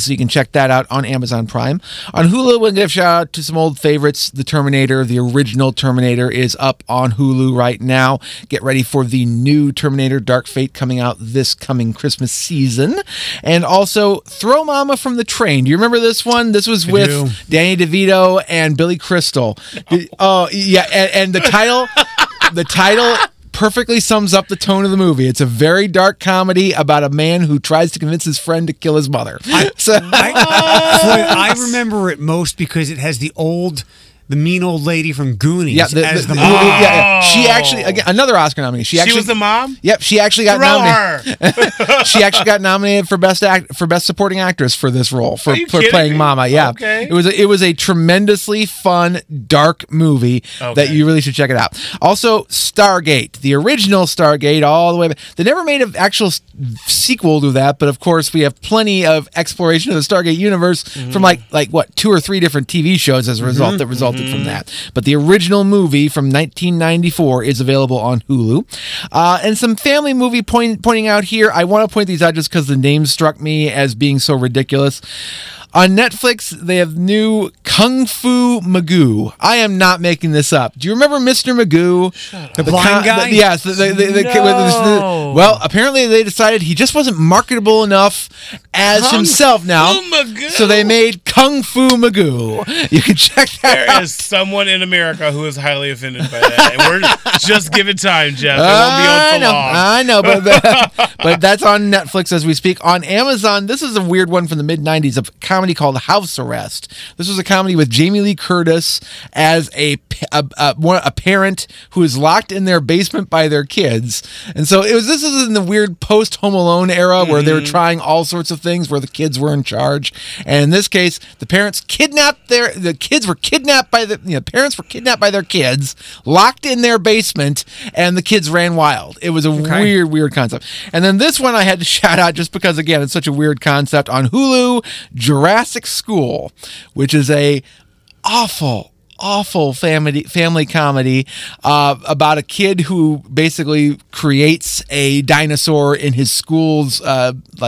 so you can check that out on Amazon Prime. On Hulu, we'll give a shout-out to some old favorites. The Terminator, the original Terminator, is up on Hulu right now. Get ready for the new Terminator Dark Fate coming out this coming Christmas season. And also, Throw Mama from the Train. Do you remember this one? This was with Danny DeVito and Billy Crystal. Oh, yeah. And the title, perfectly sums up the tone of the movie. It's a very dark comedy about a man who tries to convince his friend to kill his mother. I remember it most because it has the mean old lady from Goonies as the mom. She actually, again, another Oscar nominee. She was the mom? Yep, she actually got nominated. She actually got nominated for Best Supporting Actress for this role, for playing Mama. Yeah. Okay. It was a tremendously fun, dark movie that you really should check it out. Also, Stargate, the original Stargate, all the way back. They never made an actual sequel to that, but of course we have plenty of exploration of the Stargate universe from like 2 or 3 different TV shows as a result that resulted from that. But the original movie from 1994 is available on Hulu. And some family movie pointing out here. I want to point these out just because the names struck me as being so ridiculous. On Netflix, they have new Kung Fu Magoo. I am not making this up. Do you remember Mr. Magoo? The blind guy? Yes. Well, apparently they decided he just wasn't marketable enough as himself now. So they made Kung Fu Magoo. You can check that out. There is someone in America who is highly offended by that. And we're just giving time, Jeff. It won't be on for long. I know, but that's on Netflix as we speak. On Amazon, this is a weird one from the mid-90s, a comedy called House Arrest. This was a comedy with Jamie Lee Curtis as a parent who is locked in their basement by their kids. And so this is in the weird post Home Alone era where they were trying all sorts of things where the kids were in charge. And in this case, the parents were kidnapped by their kids, locked in their basement, and the kids ran wild. It was a weird concept. And then this one I had to shout out just because, again, it's such a weird concept. On Hulu, Jurassic School, which is a awful family comedy about a kid who basically creates a dinosaur in his school's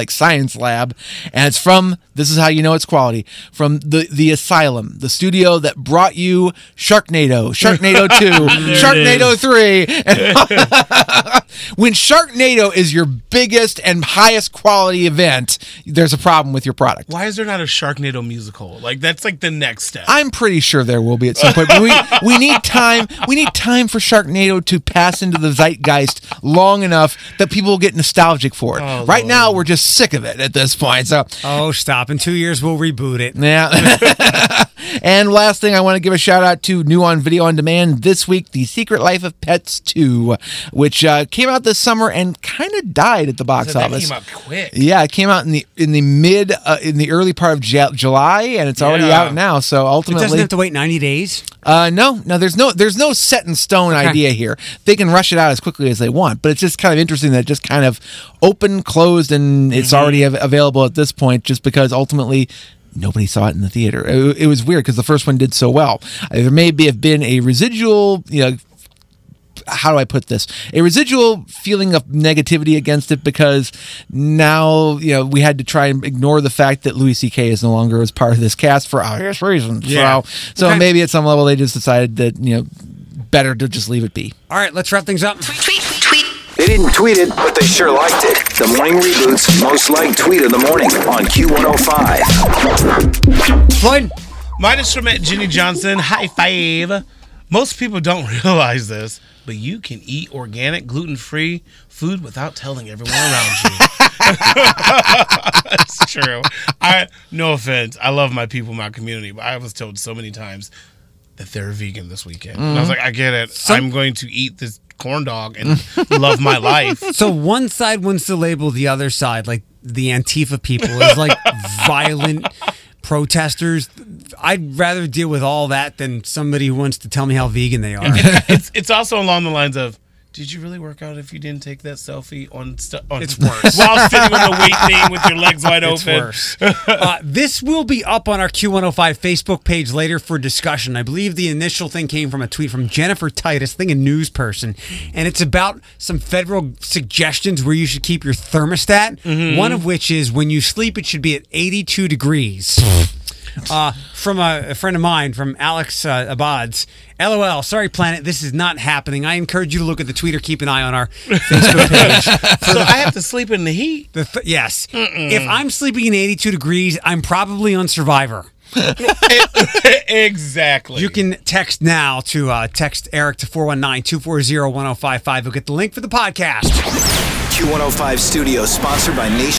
science lab, and it's from, this is how you know it's quality, from the Asylum, the studio that brought you Sharknado 2, Sharknado 3. When Sharknado is your biggest and highest quality event, there's a problem with your product. Why is there not a Sharknado musical? Like, that's like the next step. I'm pretty sure there will be at some point. But we need time. We need time for Sharknado to pass into the zeitgeist long enough that people will get nostalgic for it. Oh, right Lord. Now, we're just sick of it at this point. So stop! In 2 years, we'll reboot it. Yeah. And last thing, I want to give a shout out to new on video on demand this week, The Secret Life of Pets 2, which came out this summer and kind of died at the box office. That came out quick. Yeah, it came out in the early part of July, and it's already out now. So ultimately, it doesn't have to wait 90 days. No, there's no set in stone idea here. They can rush it out as quickly as they want, but it's just kind of interesting that it just kind of opened, closed, and it's already available at this point, just because ultimately nobody saw it in the theater. It was weird because the first one did so well. There may have been a residual, how do I put this? A residual feeling of negativity against it, because now, we had to try and ignore the fact that Louis C.K. is no longer as part of this cast for obvious reasons. Yeah. So maybe at some level they just decided that, better to just leave it be. All right, let's wrap things up. Tweet. They didn't tweet it, but they sure liked it. The Morning Reboot's most liked tweet of the morning on Q105. Floyd. Mine is from @JennyJohnson. High five. Most people don't realize this, but you can eat organic, gluten-free food without telling everyone around you. It's true. No offense. I love my people, my community, but I was told so many times that they're vegan this weekend. Mm-hmm. And I was like, I get it. I'm going to eat this corn dog and love my life. So one side wants to label the other side, like the Antifa people, as like violent protesters. I'd rather deal with all that than somebody who wants to tell me how vegan they are. It's also along the lines of, did you really work out if you didn't take that selfie on it's worse. While sitting on a weight thing with your legs wide open? It's worse. This will be up on our Q105 Facebook page later for discussion. I believe the initial thing came from a tweet from Jennifer Titus, a news person, and it's about some federal suggestions where you should keep your thermostat, one of which is when you sleep, it should be at 82 degrees. From a friend of mine, from Alex Abad's, LOL, sorry planet, this is not happening. I encourage you to look at the tweet or keep an eye on our Facebook page. So I have to sleep in the heat? Yes. Mm-mm. If I'm sleeping in 82 degrees, I'm probably on Survivor. Exactly. You can text now to text Eric to 419-240-1055. You'll get the link for the podcast. Q105 Studios, sponsored by Nation.